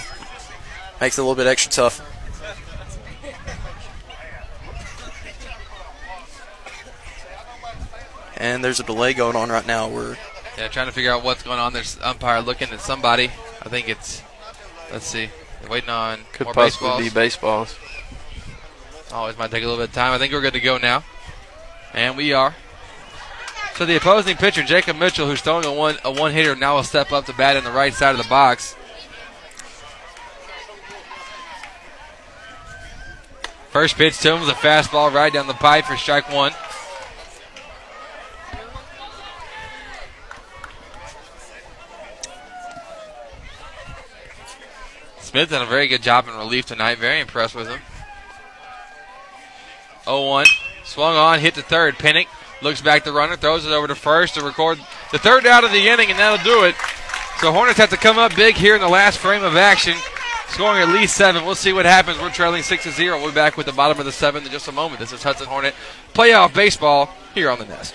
makes it a little bit extra tough. And there's a delay going on right now. We're yeah, trying to figure out what's going on. There's umpire looking at somebody. I think it's let's see, they're waiting on could more possibly baseballs. be baseballs. Always might take a little bit of time. I think we're good to go now, and we are. So the opposing pitcher, Jacob Mitchell, who's throwing a one a one hitter, now will step up to bat in the right side of the box. First pitch to him was a fastball right down the pipe for strike one. Smith done a very good job in relief tonight. Very impressed with him. oh one. Swung on, hit to third. Pinnock. Looks back the runner, throws it over to first to record the third out of the inning, and that'll do it. So Hornets have to come up big here in the last frame of action, scoring at least seven. We'll see what happens. We're trailing six to zero. We'll be back with the bottom of the seventh in just a moment. This is Hudson Hornet Playoff Baseball here on The Nest.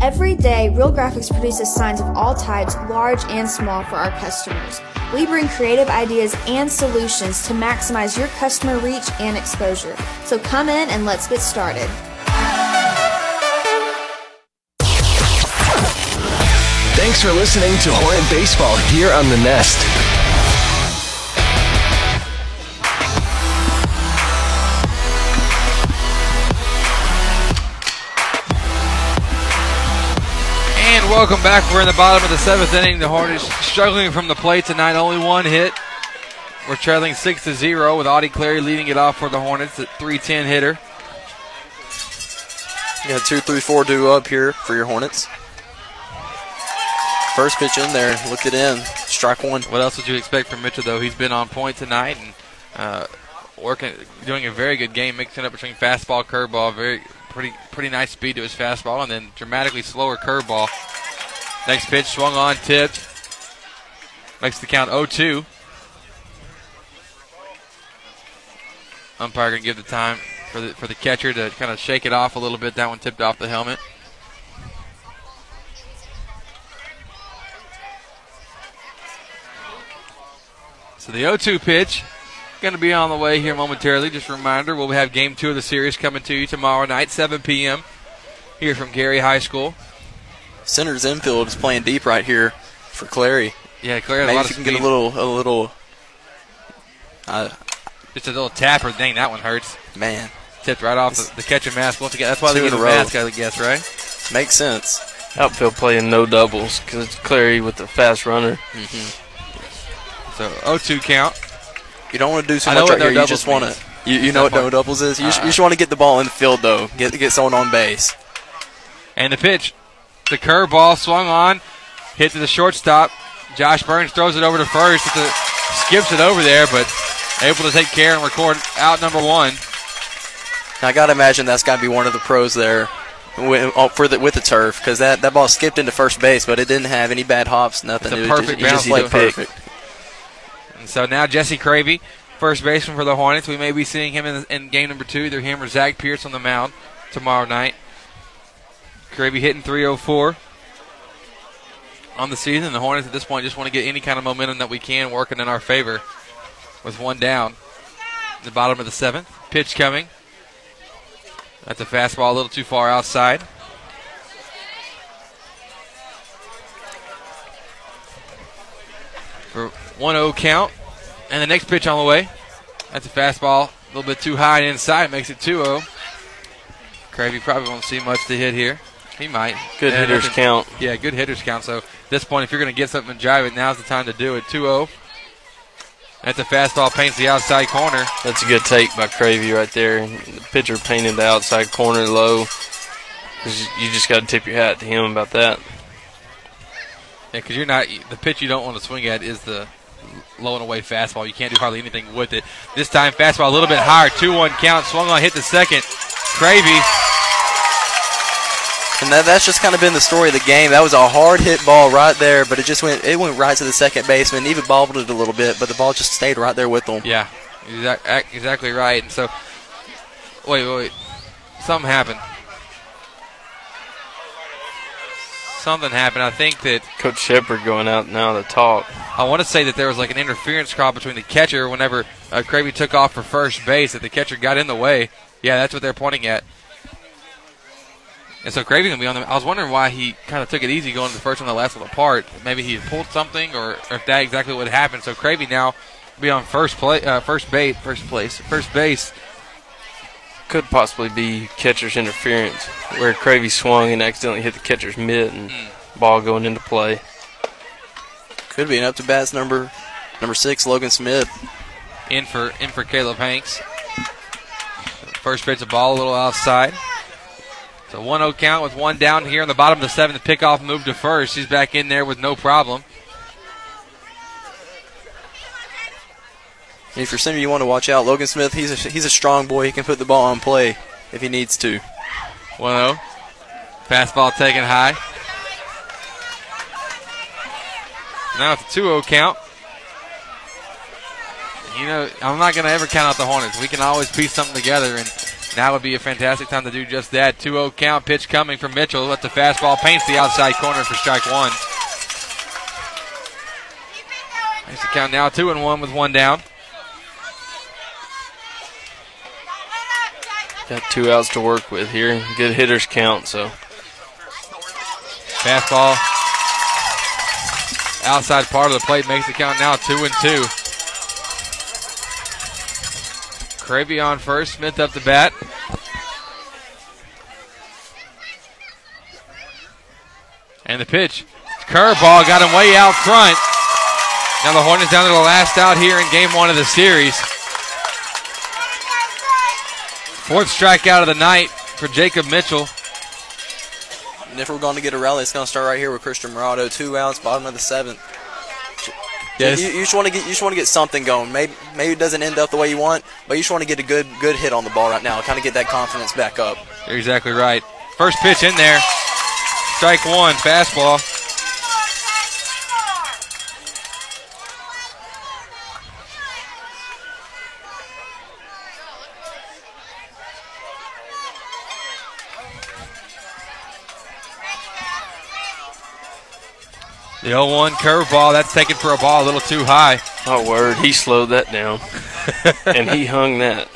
Every day, Real Graphics produces signs of all types, large and small, for our customers. We bring creative ideas and solutions to maximize your customer reach and exposure. So come in and let's get started. Thanks for listening to Hornet Baseball here on The Nest. Welcome back. We're in the bottom of the seventh inning. The Hornets struggling from the plate tonight. Only one hit. We're trailing six to zero with Audie Clary leading it off for the Hornets, at three ten hitter. Yeah, two three four due up here for your Hornets. First pitch in there. Looked it in. Strike one. What else would you expect from Mitchell, though? He's been on point tonight and uh, working, doing a very good game, mixing up between fastball, curveball, very pretty, pretty nice speed to his fastball, and then dramatically slower curveball. Next pitch, swung on, tipped. Makes the count oh two. Umpire going to give the time for the, for the catcher to kind of shake it off a little bit. That one tipped off the helmet. So the oh two pitch going to be on the way here momentarily. Just a reminder, we'll have game two of the series coming to you tomorrow night, seven p m here from Gary High School. Center's infield is playing deep right here for Clary. Yeah, Clary. Maybe she can get a little, a little, uh, just a little tapper. Dang, that one hurts. Man, tipped right off the, the catcher mask once again. That's why they use the mask, I guess, right? Makes sense. Outfield playing no doubles because it's Clary with the fast runner. Mm-hmm. So oh two count. You don't want to do so much right here. You just want to. You, you know what no doubles is. You, uh, sh you just want to get the ball in the field though. Get get someone on base. And the pitch. The curveball swung on, hit to the shortstop. Josh Burns throws it over to first. It's a, skips it over there, but able to take care and record out number one. Now, I got to imagine that's got to be one of the pros there with, for the, with the turf, because that, that ball skipped into first base, but it didn't have any bad hops, nothing. It's a perfect bounce play pick. And so now Jesse Cravey, first baseman for the Hornets. We may be seeing him in, in game number two, either him or Zach Pierce on the mound tomorrow night. Cravey hitting three oh four on the season. The Hornets at this point just want to get any kind of momentum that we can working in our favor with one down. The bottom of the seventh. Pitch coming. That's a fastball a little too far outside. For one oh count. And the next pitch on the way. That's a fastball a little bit too high and inside. Makes it two oh. Cravey probably won't see much to hit here. He might. Good and hitters looking, count. Yeah, good hitters count. So at this point, if you're going to get something and drive it, now's the time to do it. two oh. That's a fastball, paints the outside corner. That's a good take by Cravey right there. The pitcher painted the outside corner low. You just got to tip your hat to him about that. Yeah, because you're not – the pitch you don't want to swing at is the low and away fastball. You can't do hardly anything with it. This time, fastball a little bit higher. two one count, swung on, hit the second. Cravey. And that, that's just kind of been the story of the game. That was a hard hit ball right there, but it just went it went right to the second baseman. Even bobbled it a little bit, but the ball just stayed right there with them. Yeah, exact, exactly right. And so, wait, wait, wait. Something happened. something happened. I think that Coach Shepard going out now to talk. I want to say that there was like an interference call between the catcher whenever uh, Cravey took off for first base, that the catcher got in the way. Yeah, that's what they're pointing at. And so Cravey going to be on them. I was wondering why he kind of took it easy going to the first one, the last one apart. Maybe he had pulled something, or, or if that exactly what happened. So Cravey now be on first play, uh, first base, first place, first base. Could possibly be catcher's interference, where Cravey swung and accidentally hit the catcher's mitt and mm. ball going into play. Could be an up to bats number number six, Logan Smith. In for in for Caleb Hanks. First pitch, a ball a little outside. So one oh count with one down here in the bottom of the seventh. Pickoff move to first. He's back in there with no problem. And if you're somebody you want to watch out, Logan Smith, he's a, he's a strong boy. He can put the ball on play if he needs to. one oh. Fastball taken high. Now it's a two oh count. You know, I'm not going to ever count out the Hornets. We can always piece something together, and now would be a fantastic time to do just that. two oh count, pitch coming from Mitchell. Let the fastball paints the outside corner for strike one. Nice to count now, two and one with one down. Got two outs to work with here. Good hitters count, so. Fastball. Outside part of the plate makes the count now, two and two. Cravey on first, Smith up the bat. And the pitch. Curveball got him way out front. Now the Hornets down to the last out here in game one of the series. Fourth strikeout of the night for Jacob Mitchell. And if we're going to get a rally, it's going to start right here with Christian Murado. Two outs, bottom of the seventh. Yes. You, you just want to get you just want to get something going. Maybe maybe it doesn't end up the way you want, but you just want to get a good good hit on the ball right now, kind of get that confidence back up. You're exactly right. First pitch in there, strike one, fastball. The oh one curveball, that's taken for a ball a little too high. Oh, word, he slowed that down. And he hung that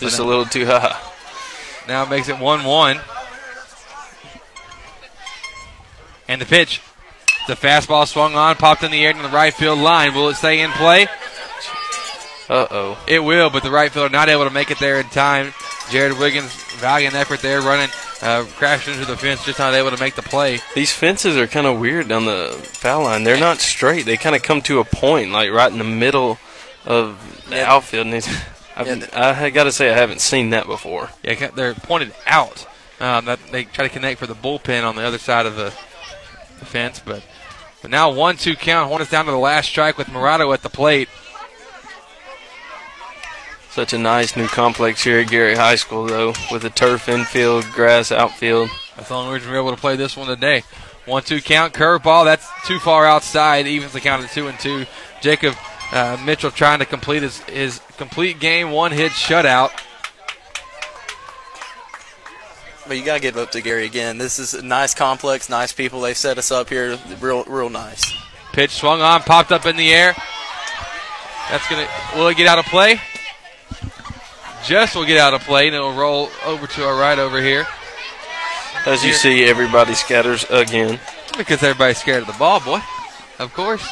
just so now, a little too high. Now it makes it one one. And the pitch. The fastball swung on, popped in the air to the right field line. Will it stay in play? Uh-oh. It will, but the right fielder not able to make it there in time. Jared Wiggins, valiant effort there, running, uh, crashed into the fence, just not able to make the play. These fences are kind of weird down the foul line. They're not straight. They kind of come to a point, like right in the middle of the yeah. outfield. And I've, yeah. I got to say, I haven't seen that before. Yeah, they're pointed out. Um, that they try to connect for the bullpen on the other side of the, the fence. But, but now one two count. Hornets down to the last strike with Murado at the plate. Such a nice new complex here at Gary High School, though, with a turf infield, grass outfield. That's the only reason we were able to play this one today. one two count, curveball. That's too far outside. Evens the count at two and two. Jacob uh, Mitchell trying to complete his, his complete game, one-hit shutout. But you got to give up to Gary again. This is a nice complex, nice people. They've set us up here real, real nice. Pitch swung on, popped up in the air. That's gonna. Will it get out of play? Jess will get out of play, and it'll roll over to our right over here. As you here. see, everybody scatters again. Because everybody's scared of the ball, boy. Of course.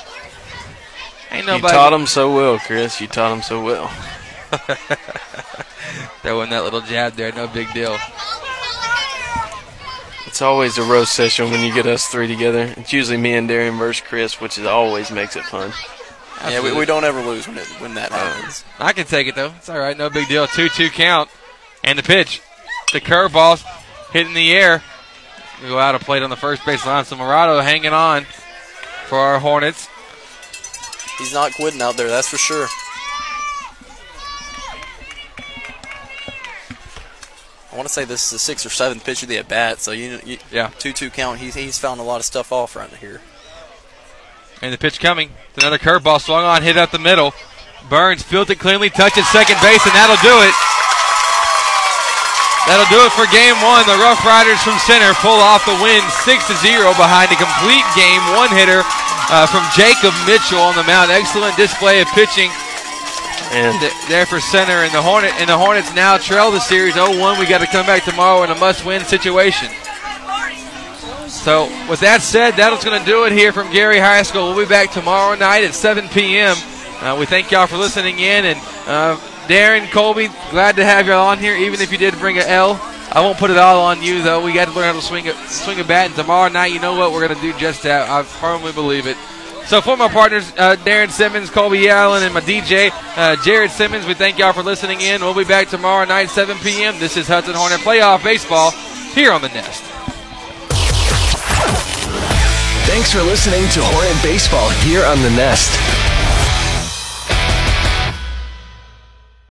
Ain't nobody. You taught them so well, Chris. You taught them so well. Throwing that little jab there, no big deal. It's always a roast session when you get us three together. It's usually me and Darian versus Chris, which is always makes it fun. Absolutely. Yeah, we, we don't ever lose when, it, when that happens. I can take it, though. It's all right. No big deal. two two count. And the pitch. The curveball hitting the air. We go out of plate on the first baseline. So Murado hanging on for our Hornets. He's not quitting out there, that's for sure. I want to say this is the sixth or seventh pitch of the at-bat. So, you, you yeah. two two count. He's, he's found a lot of stuff off right here. And the pitch coming. Another curveball swung on, hit up the middle. Burns fields it cleanly, touches second base, and that'll do it. That'll do it for game one. The Rough Riders from center pull off the win six to zero behind a complete game one-hitter uh, from Jacob Mitchell on the mound. Excellent display of pitching and there for center, and the Hornet and the Hornets now trail the series oh one. We got to come back tomorrow in a must-win situation. So with that said, that's going to do it here from Gary High School. We'll be back tomorrow night at seven p m Uh, we thank y'all for listening in. And uh, Darren, Colby, glad to have y'all on here, even if you did bring an L. I won't put it all on you, though. We got to learn how to swing a, swing a bat. And tomorrow night, you know what? We're going to do just that. I firmly believe it. So for my partners, uh, Darren Simmons, Colby Allen, and my D J, uh, Jared Simmons, we thank y'all for listening in. We'll be back tomorrow night, seven p m This is Hudson Hornet Playoff Baseball here on The Nest. Thanks for listening to Hornet Baseball here on The Nest.